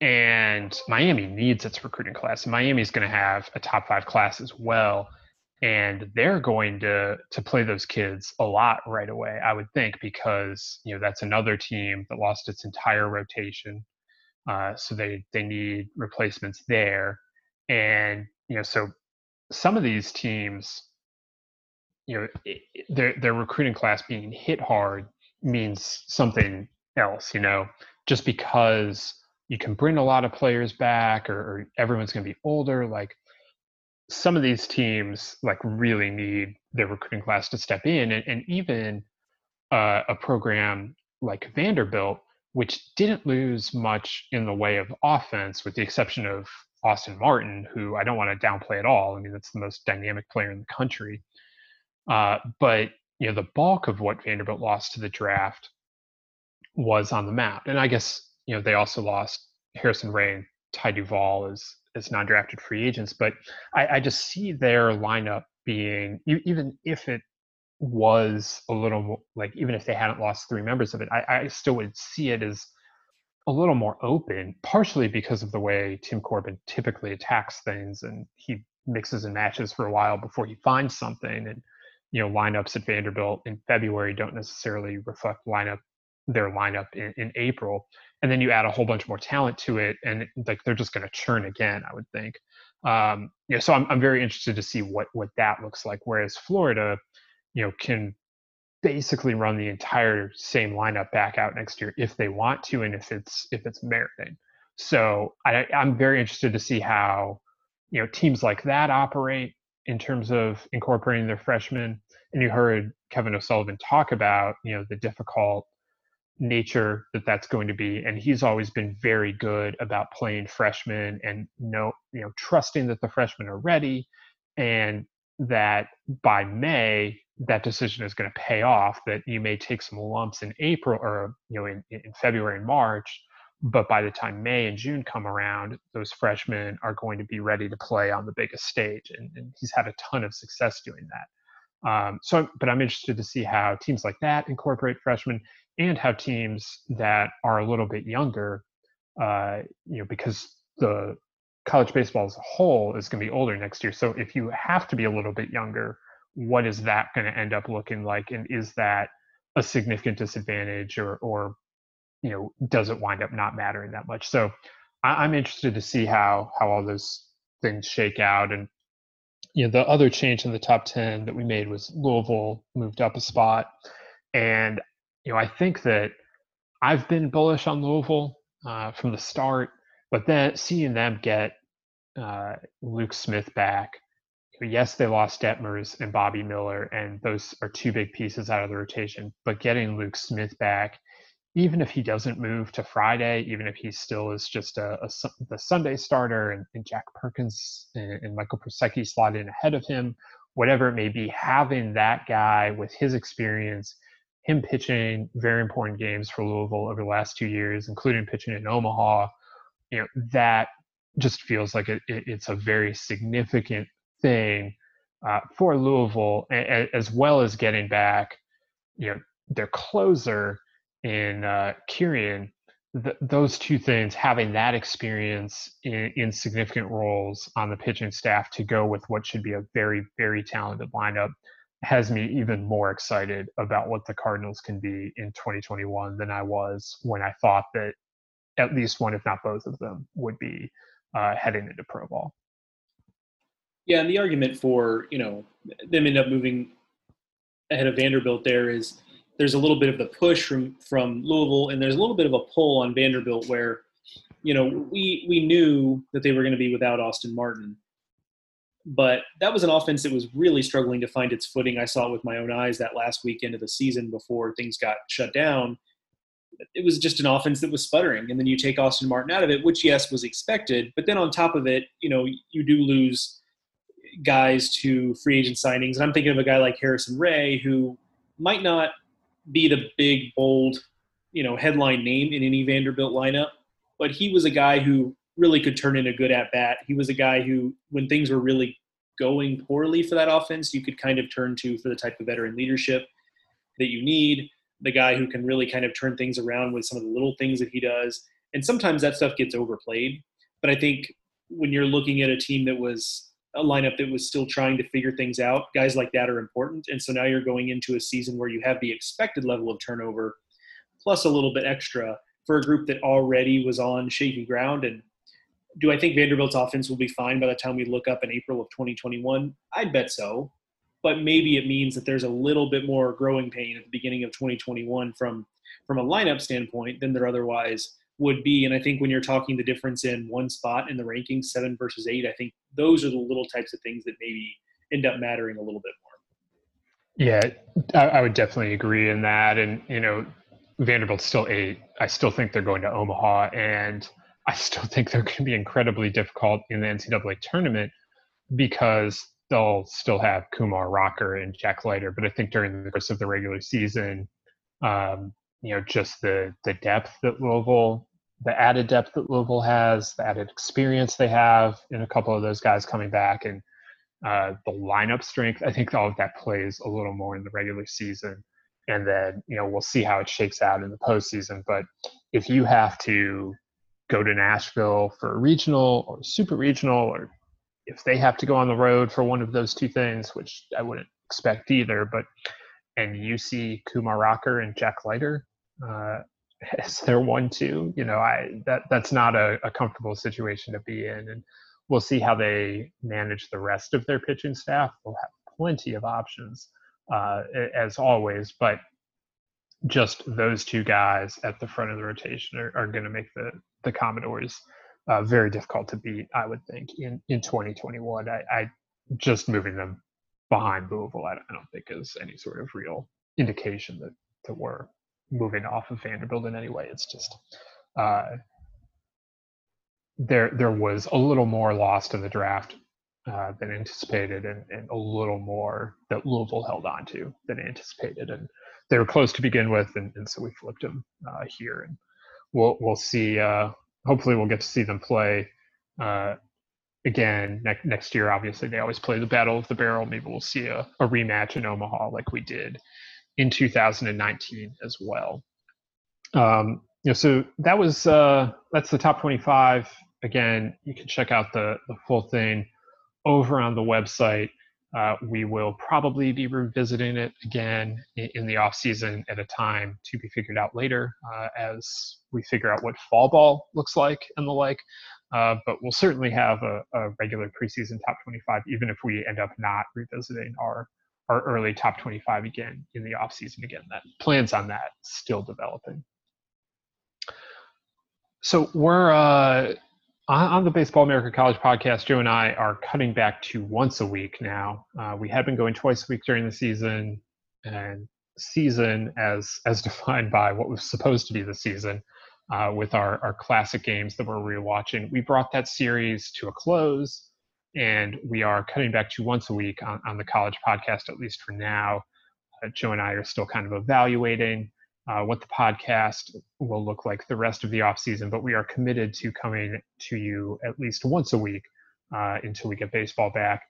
and Miami needs its recruiting class. Miami's going to have a top five class as well, and they're going to to play those kids a lot right away, I would think, because, you know, that's another team that lost its entire rotation. Uh, so they, they need replacements there. And, you know, so some of these teams, you know, it, their their recruiting class being hit hard means something else, you know, just because you can bring a lot of players back, or, or everyone's going to be older. Like, some of these teams like really need their recruiting class to step in. And, and even uh, a program like Vanderbilt, which didn't lose much in the way of offense, with the exception of Austin Martin, who I don't want to downplay at all. I mean, that's the most dynamic player in the country. Uh, but, you know, the bulk of what Vanderbilt lost to the draft was on the mound. And I guess, you know, they also lost Harrison Ray and Ty Duvall as, as non-drafted free agents. But I, I just see their lineup being, even if it was a little more, like, even if they hadn't lost three members of it, I, I still would see it as a little more open, partially because of the way Tim Corbin typically attacks things, and he mixes and matches for a while before he finds something. And, you know, lineups at Vanderbilt in February don't necessarily reflect lineup their lineup in, in April. And then you add a whole bunch more talent to it, and like, they're just going to churn again, I would think. Um, yeah, so I'm I'm very interested to see what what that looks like. Whereas Florida, you know, can basically run the entire same lineup back out next year if they want to, and if it's if it's merited. So I, I'm very interested to see how, you know, teams like that operate in terms of incorporating their freshmen. And you heard Kevin O'Sullivan talk about, you know, the difficult nature that that's going to be, and he's always been very good about playing freshmen and no you know trusting that the freshmen are ready, and that by May that decision is going to pay off. That you may take some lumps in April, or, you know, in, in February and March, but by the time May and June come around, those freshmen are going to be ready to play on the biggest stage, and, and he's had a ton of success doing that. Um, so, but I'm interested to see how teams like that incorporate freshmen, and how teams that are a little bit younger, uh, you know, because the college baseball as a whole is going to be older next year. So if you have to be a little bit younger, what is that going to end up looking like? And is that a significant disadvantage, or, or, you know, does it wind up not mattering that much? So I, I'm interested to see how, how all those things shake out. And, you know, the other change in the top ten that we made was Louisville moved up a spot. And, you know, I think that I've been bullish on Louisville uh, from the start, but then seeing them get uh, Luke Smith back, yes, they lost Detmers and Bobby Miller, and those are two big pieces out of the rotation, but getting Luke Smith back, even if he doesn't move to Friday, even if he still is just a, a the Sunday starter, and, and Jack Perkins and, and Michael Prosecki slot in ahead of him, whatever it may be, having that guy with his experience, him pitching very important games for Louisville over the last two years, including pitching in Omaha, you know, that just feels like it, it, it's a very significant thing uh, for Louisville, a, a, as well as getting back, you know, their closer in uh, Kyrian. Th- those two things, having that experience in, in significant roles on the pitching staff to go with what should be a very, very talented lineup, has me even more excited about what the Cardinals can be in twenty twenty-one than I was when I thought that at least one, if not both of them, would be uh, heading into pro ball. Yeah, and the argument for, you know, them end up moving ahead of Vanderbilt there is there's a little bit of the push from, from Louisville, and there's a little bit of a pull on Vanderbilt where, you know, we we knew that they were going to be without Austin Martin. But that was an offense that was really struggling to find its footing. I saw it with my own eyes that last weekend of the season before things got shut down. It was just an offense that was sputtering. And then you take Austin Martin out of it, which, yes, was expected. But then on top of it, you know, you do lose guys to free agent signings. And I'm thinking of a guy like Harrison Ray, who might not be the big, bold, you know, headline name in any Vanderbilt lineup. But he was a guy who really could turn in a good at-bat. He was a guy who, when things were really going poorly for that offense, you could kind of turn to for the type of veteran leadership that you need. The guy who can really kind of turn things around with some of the little things that he does. And sometimes that stuff gets overplayed. But I think when you're looking at a team that was a lineup that was still trying to figure things out, guys like that are important. And so now you're going into a season where you have the expected level of turnover plus a little bit extra for a group that already was on shaky ground. And do I think Vanderbilt's offense will be fine by the time we look up in April of twenty twenty-one? I'd bet so. But maybe it means that there's a little bit more growing pain at the beginning of twenty twenty-one from, from a lineup standpoint than there otherwise would be. And I think when you're talking the difference in one spot in the rankings, seven versus eight, I think those are the little types of things that maybe end up mattering a little bit more. Yeah, I, I would definitely agree in that. And, you know, Vanderbilt's still eight. I still think they're going to Omaha, and I still think they're going to be incredibly difficult in the N C double A tournament because they'll still have Kumar Rocker and Jack Leiter. But I think during the course of the regular season, um, you know, just the the depth that Louisville, the added depth that Louisville has, the added experience they have, and a couple of those guys coming back, and uh, the lineup strength, I think all of that plays a little more in the regular season. And then, you know, we'll see how it shakes out in the postseason. But if you have to go to Nashville for a regional or super regional, or if they have to go on the road for one of those two things, which I wouldn't expect either, but and you see Kumar Rocker and Jack Leiter uh, as their one two, you know, I that that's not a, a comfortable situation to be in. And we'll see how they manage the rest of their pitching staff. They'll have plenty of options uh, as always, but just those two guys at the front of the rotation are, are going to make the, the Commodores Uh, very difficult to beat, I would think, in, in twenty twenty-one. I, I just moving them behind Louisville, I don't, I don't think is any sort of real indication that, that we're moving off of Vanderbilt in any way. It's just uh, there there was a little more lost in the draft uh, than anticipated, and, and a little more that Louisville held on to than anticipated. And they were close to begin with, and, and so we flipped them uh, here. And we'll, we'll see. Uh, Hopefully we'll get to see them play uh, again ne- next year. Obviously, they always play the Battle of the Barrel. Maybe we'll see a, a rematch in Omaha like we did in two thousand nineteen as well. Um, you know, so that was uh, that's the top twenty-five. Again, you can check out the, the full thing over on the website. Uh, we will probably be revisiting it again in, in the off season at a time to be figured out later uh, as we figure out what fall ball looks like and the like. Uh, but we'll certainly have a, a regular preseason top twenty-five, even if we end up not revisiting our, our early top twenty-five again in the off season. Again, that plans on that still developing. So we're uh, on the Baseball America College podcast, Joe and I are cutting back to once a week now. Uh, we had been going twice a week during the season, and season as as defined by what was supposed to be the season uh, with our, our classic games that we're rewatching. We brought that series to a close, and we are cutting back to once a week on, on the college podcast, at least for now. Uh, Joe and I are still kind of evaluating Uh, what the podcast will look like the rest of the off season, but we are committed to coming to you at least once a week uh, until we get baseball back.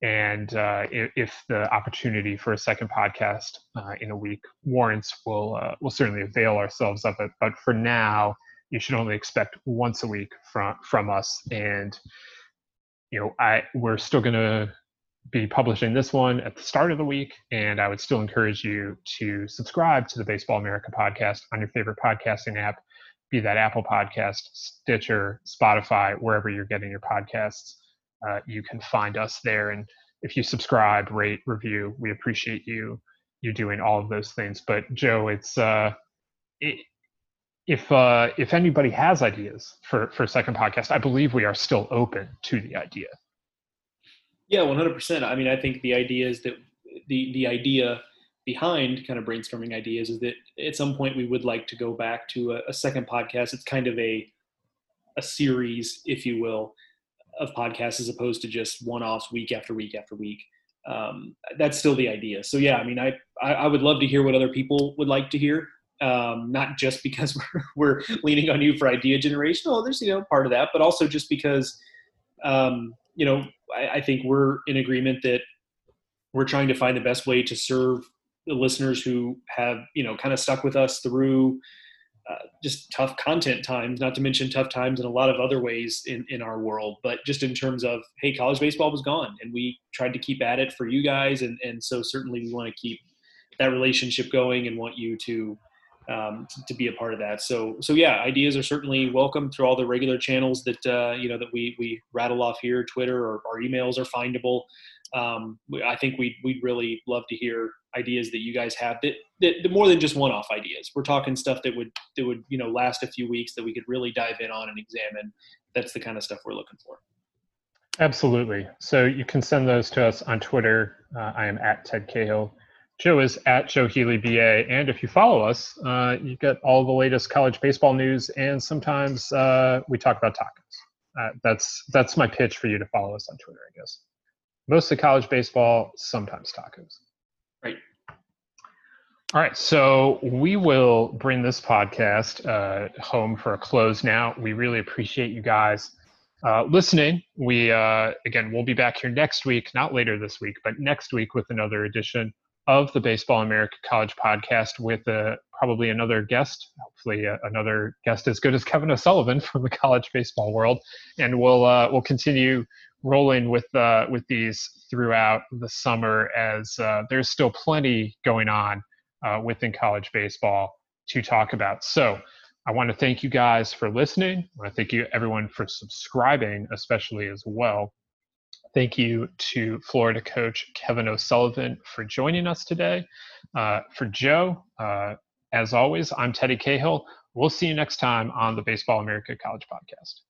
And uh, if, if the opportunity for a second podcast uh, in a week warrants, we'll uh, we'll certainly avail ourselves of it. But for now, you should only expect once a week from from us. And you know, I we're still going to be publishing this one at the start of the week, and I would still encourage you to subscribe to the Baseball America podcast on your favorite podcasting app, be that Apple Podcast, Stitcher, Spotify, wherever you're getting your podcasts. Uh, you can find us there, and if you subscribe, rate, review, we appreciate you you doing all of those things. But Joe, it's uh, it, if uh, if anybody has ideas for for a second podcast, I believe we are still open to the idea. Yeah, one hundred percent. I mean, I think the idea is that the, the idea behind kind of brainstorming ideas is that at some point we would like to go back to a, a second podcast. It's kind of a, a series, if you will, of podcasts as opposed to just one-offs week after week after week. Um, that's still the idea. So yeah, I mean, I, I, I would love to hear what other people would like to hear. Um, not just because we're, we're leaning on you for idea generation. Oh, there's, you know, part of that, but also just because, um, you know, I, I think we're in agreement that we're trying to find the best way to serve the listeners who have, you know, kind of stuck with us through uh, just tough content times, not to mention tough times in a lot of other ways in, in our world, but just in terms of, hey, college baseball was gone and we tried to keep at it for you guys. And, and so certainly we want to keep that relationship going and want you to, Um, to, to be a part of that. So, so yeah, ideas are certainly welcome through all the regular channels that, uh, you know, that we, we rattle off here. Twitter or our emails are findable. Um, we, I think we'd, we'd really love to hear ideas that you guys have that, that, that more than just one-off ideas. We're talking stuff that would, that would, you know, last a few weeks that we could really dive in on and examine. That's the kind of stuff we're looking for. Absolutely. So you can send those to us on Twitter. Uh, I am at Ted Cahill. Joe is at Joe Healy B A, and if you follow us, uh, you get all the latest college baseball news, and sometimes uh, we talk about tacos. Uh, that's that's my pitch for you to follow us on Twitter, I guess. Mostly college baseball, sometimes tacos. Right. All right, so we will bring this podcast uh, home for a close now. We really appreciate you guys uh, listening. We uh, again, we'll be back here next week, not later this week, but next week with another edition of the Baseball America College podcast with uh, probably another guest, hopefully uh, another guest as good as Kevin O'Sullivan from the college baseball world. And we'll uh, we'll continue rolling with uh, with these throughout the summer as uh, there's still plenty going on uh, within college baseball to talk about. So I want to thank you guys for listening. I want to thank you everyone for subscribing, especially as well. Thank you to Florida coach Kevin O'Sullivan for joining us today. Uh, for Joe, uh, as always, I'm Teddy Cahill. We'll see you next time on the Baseball America College podcast.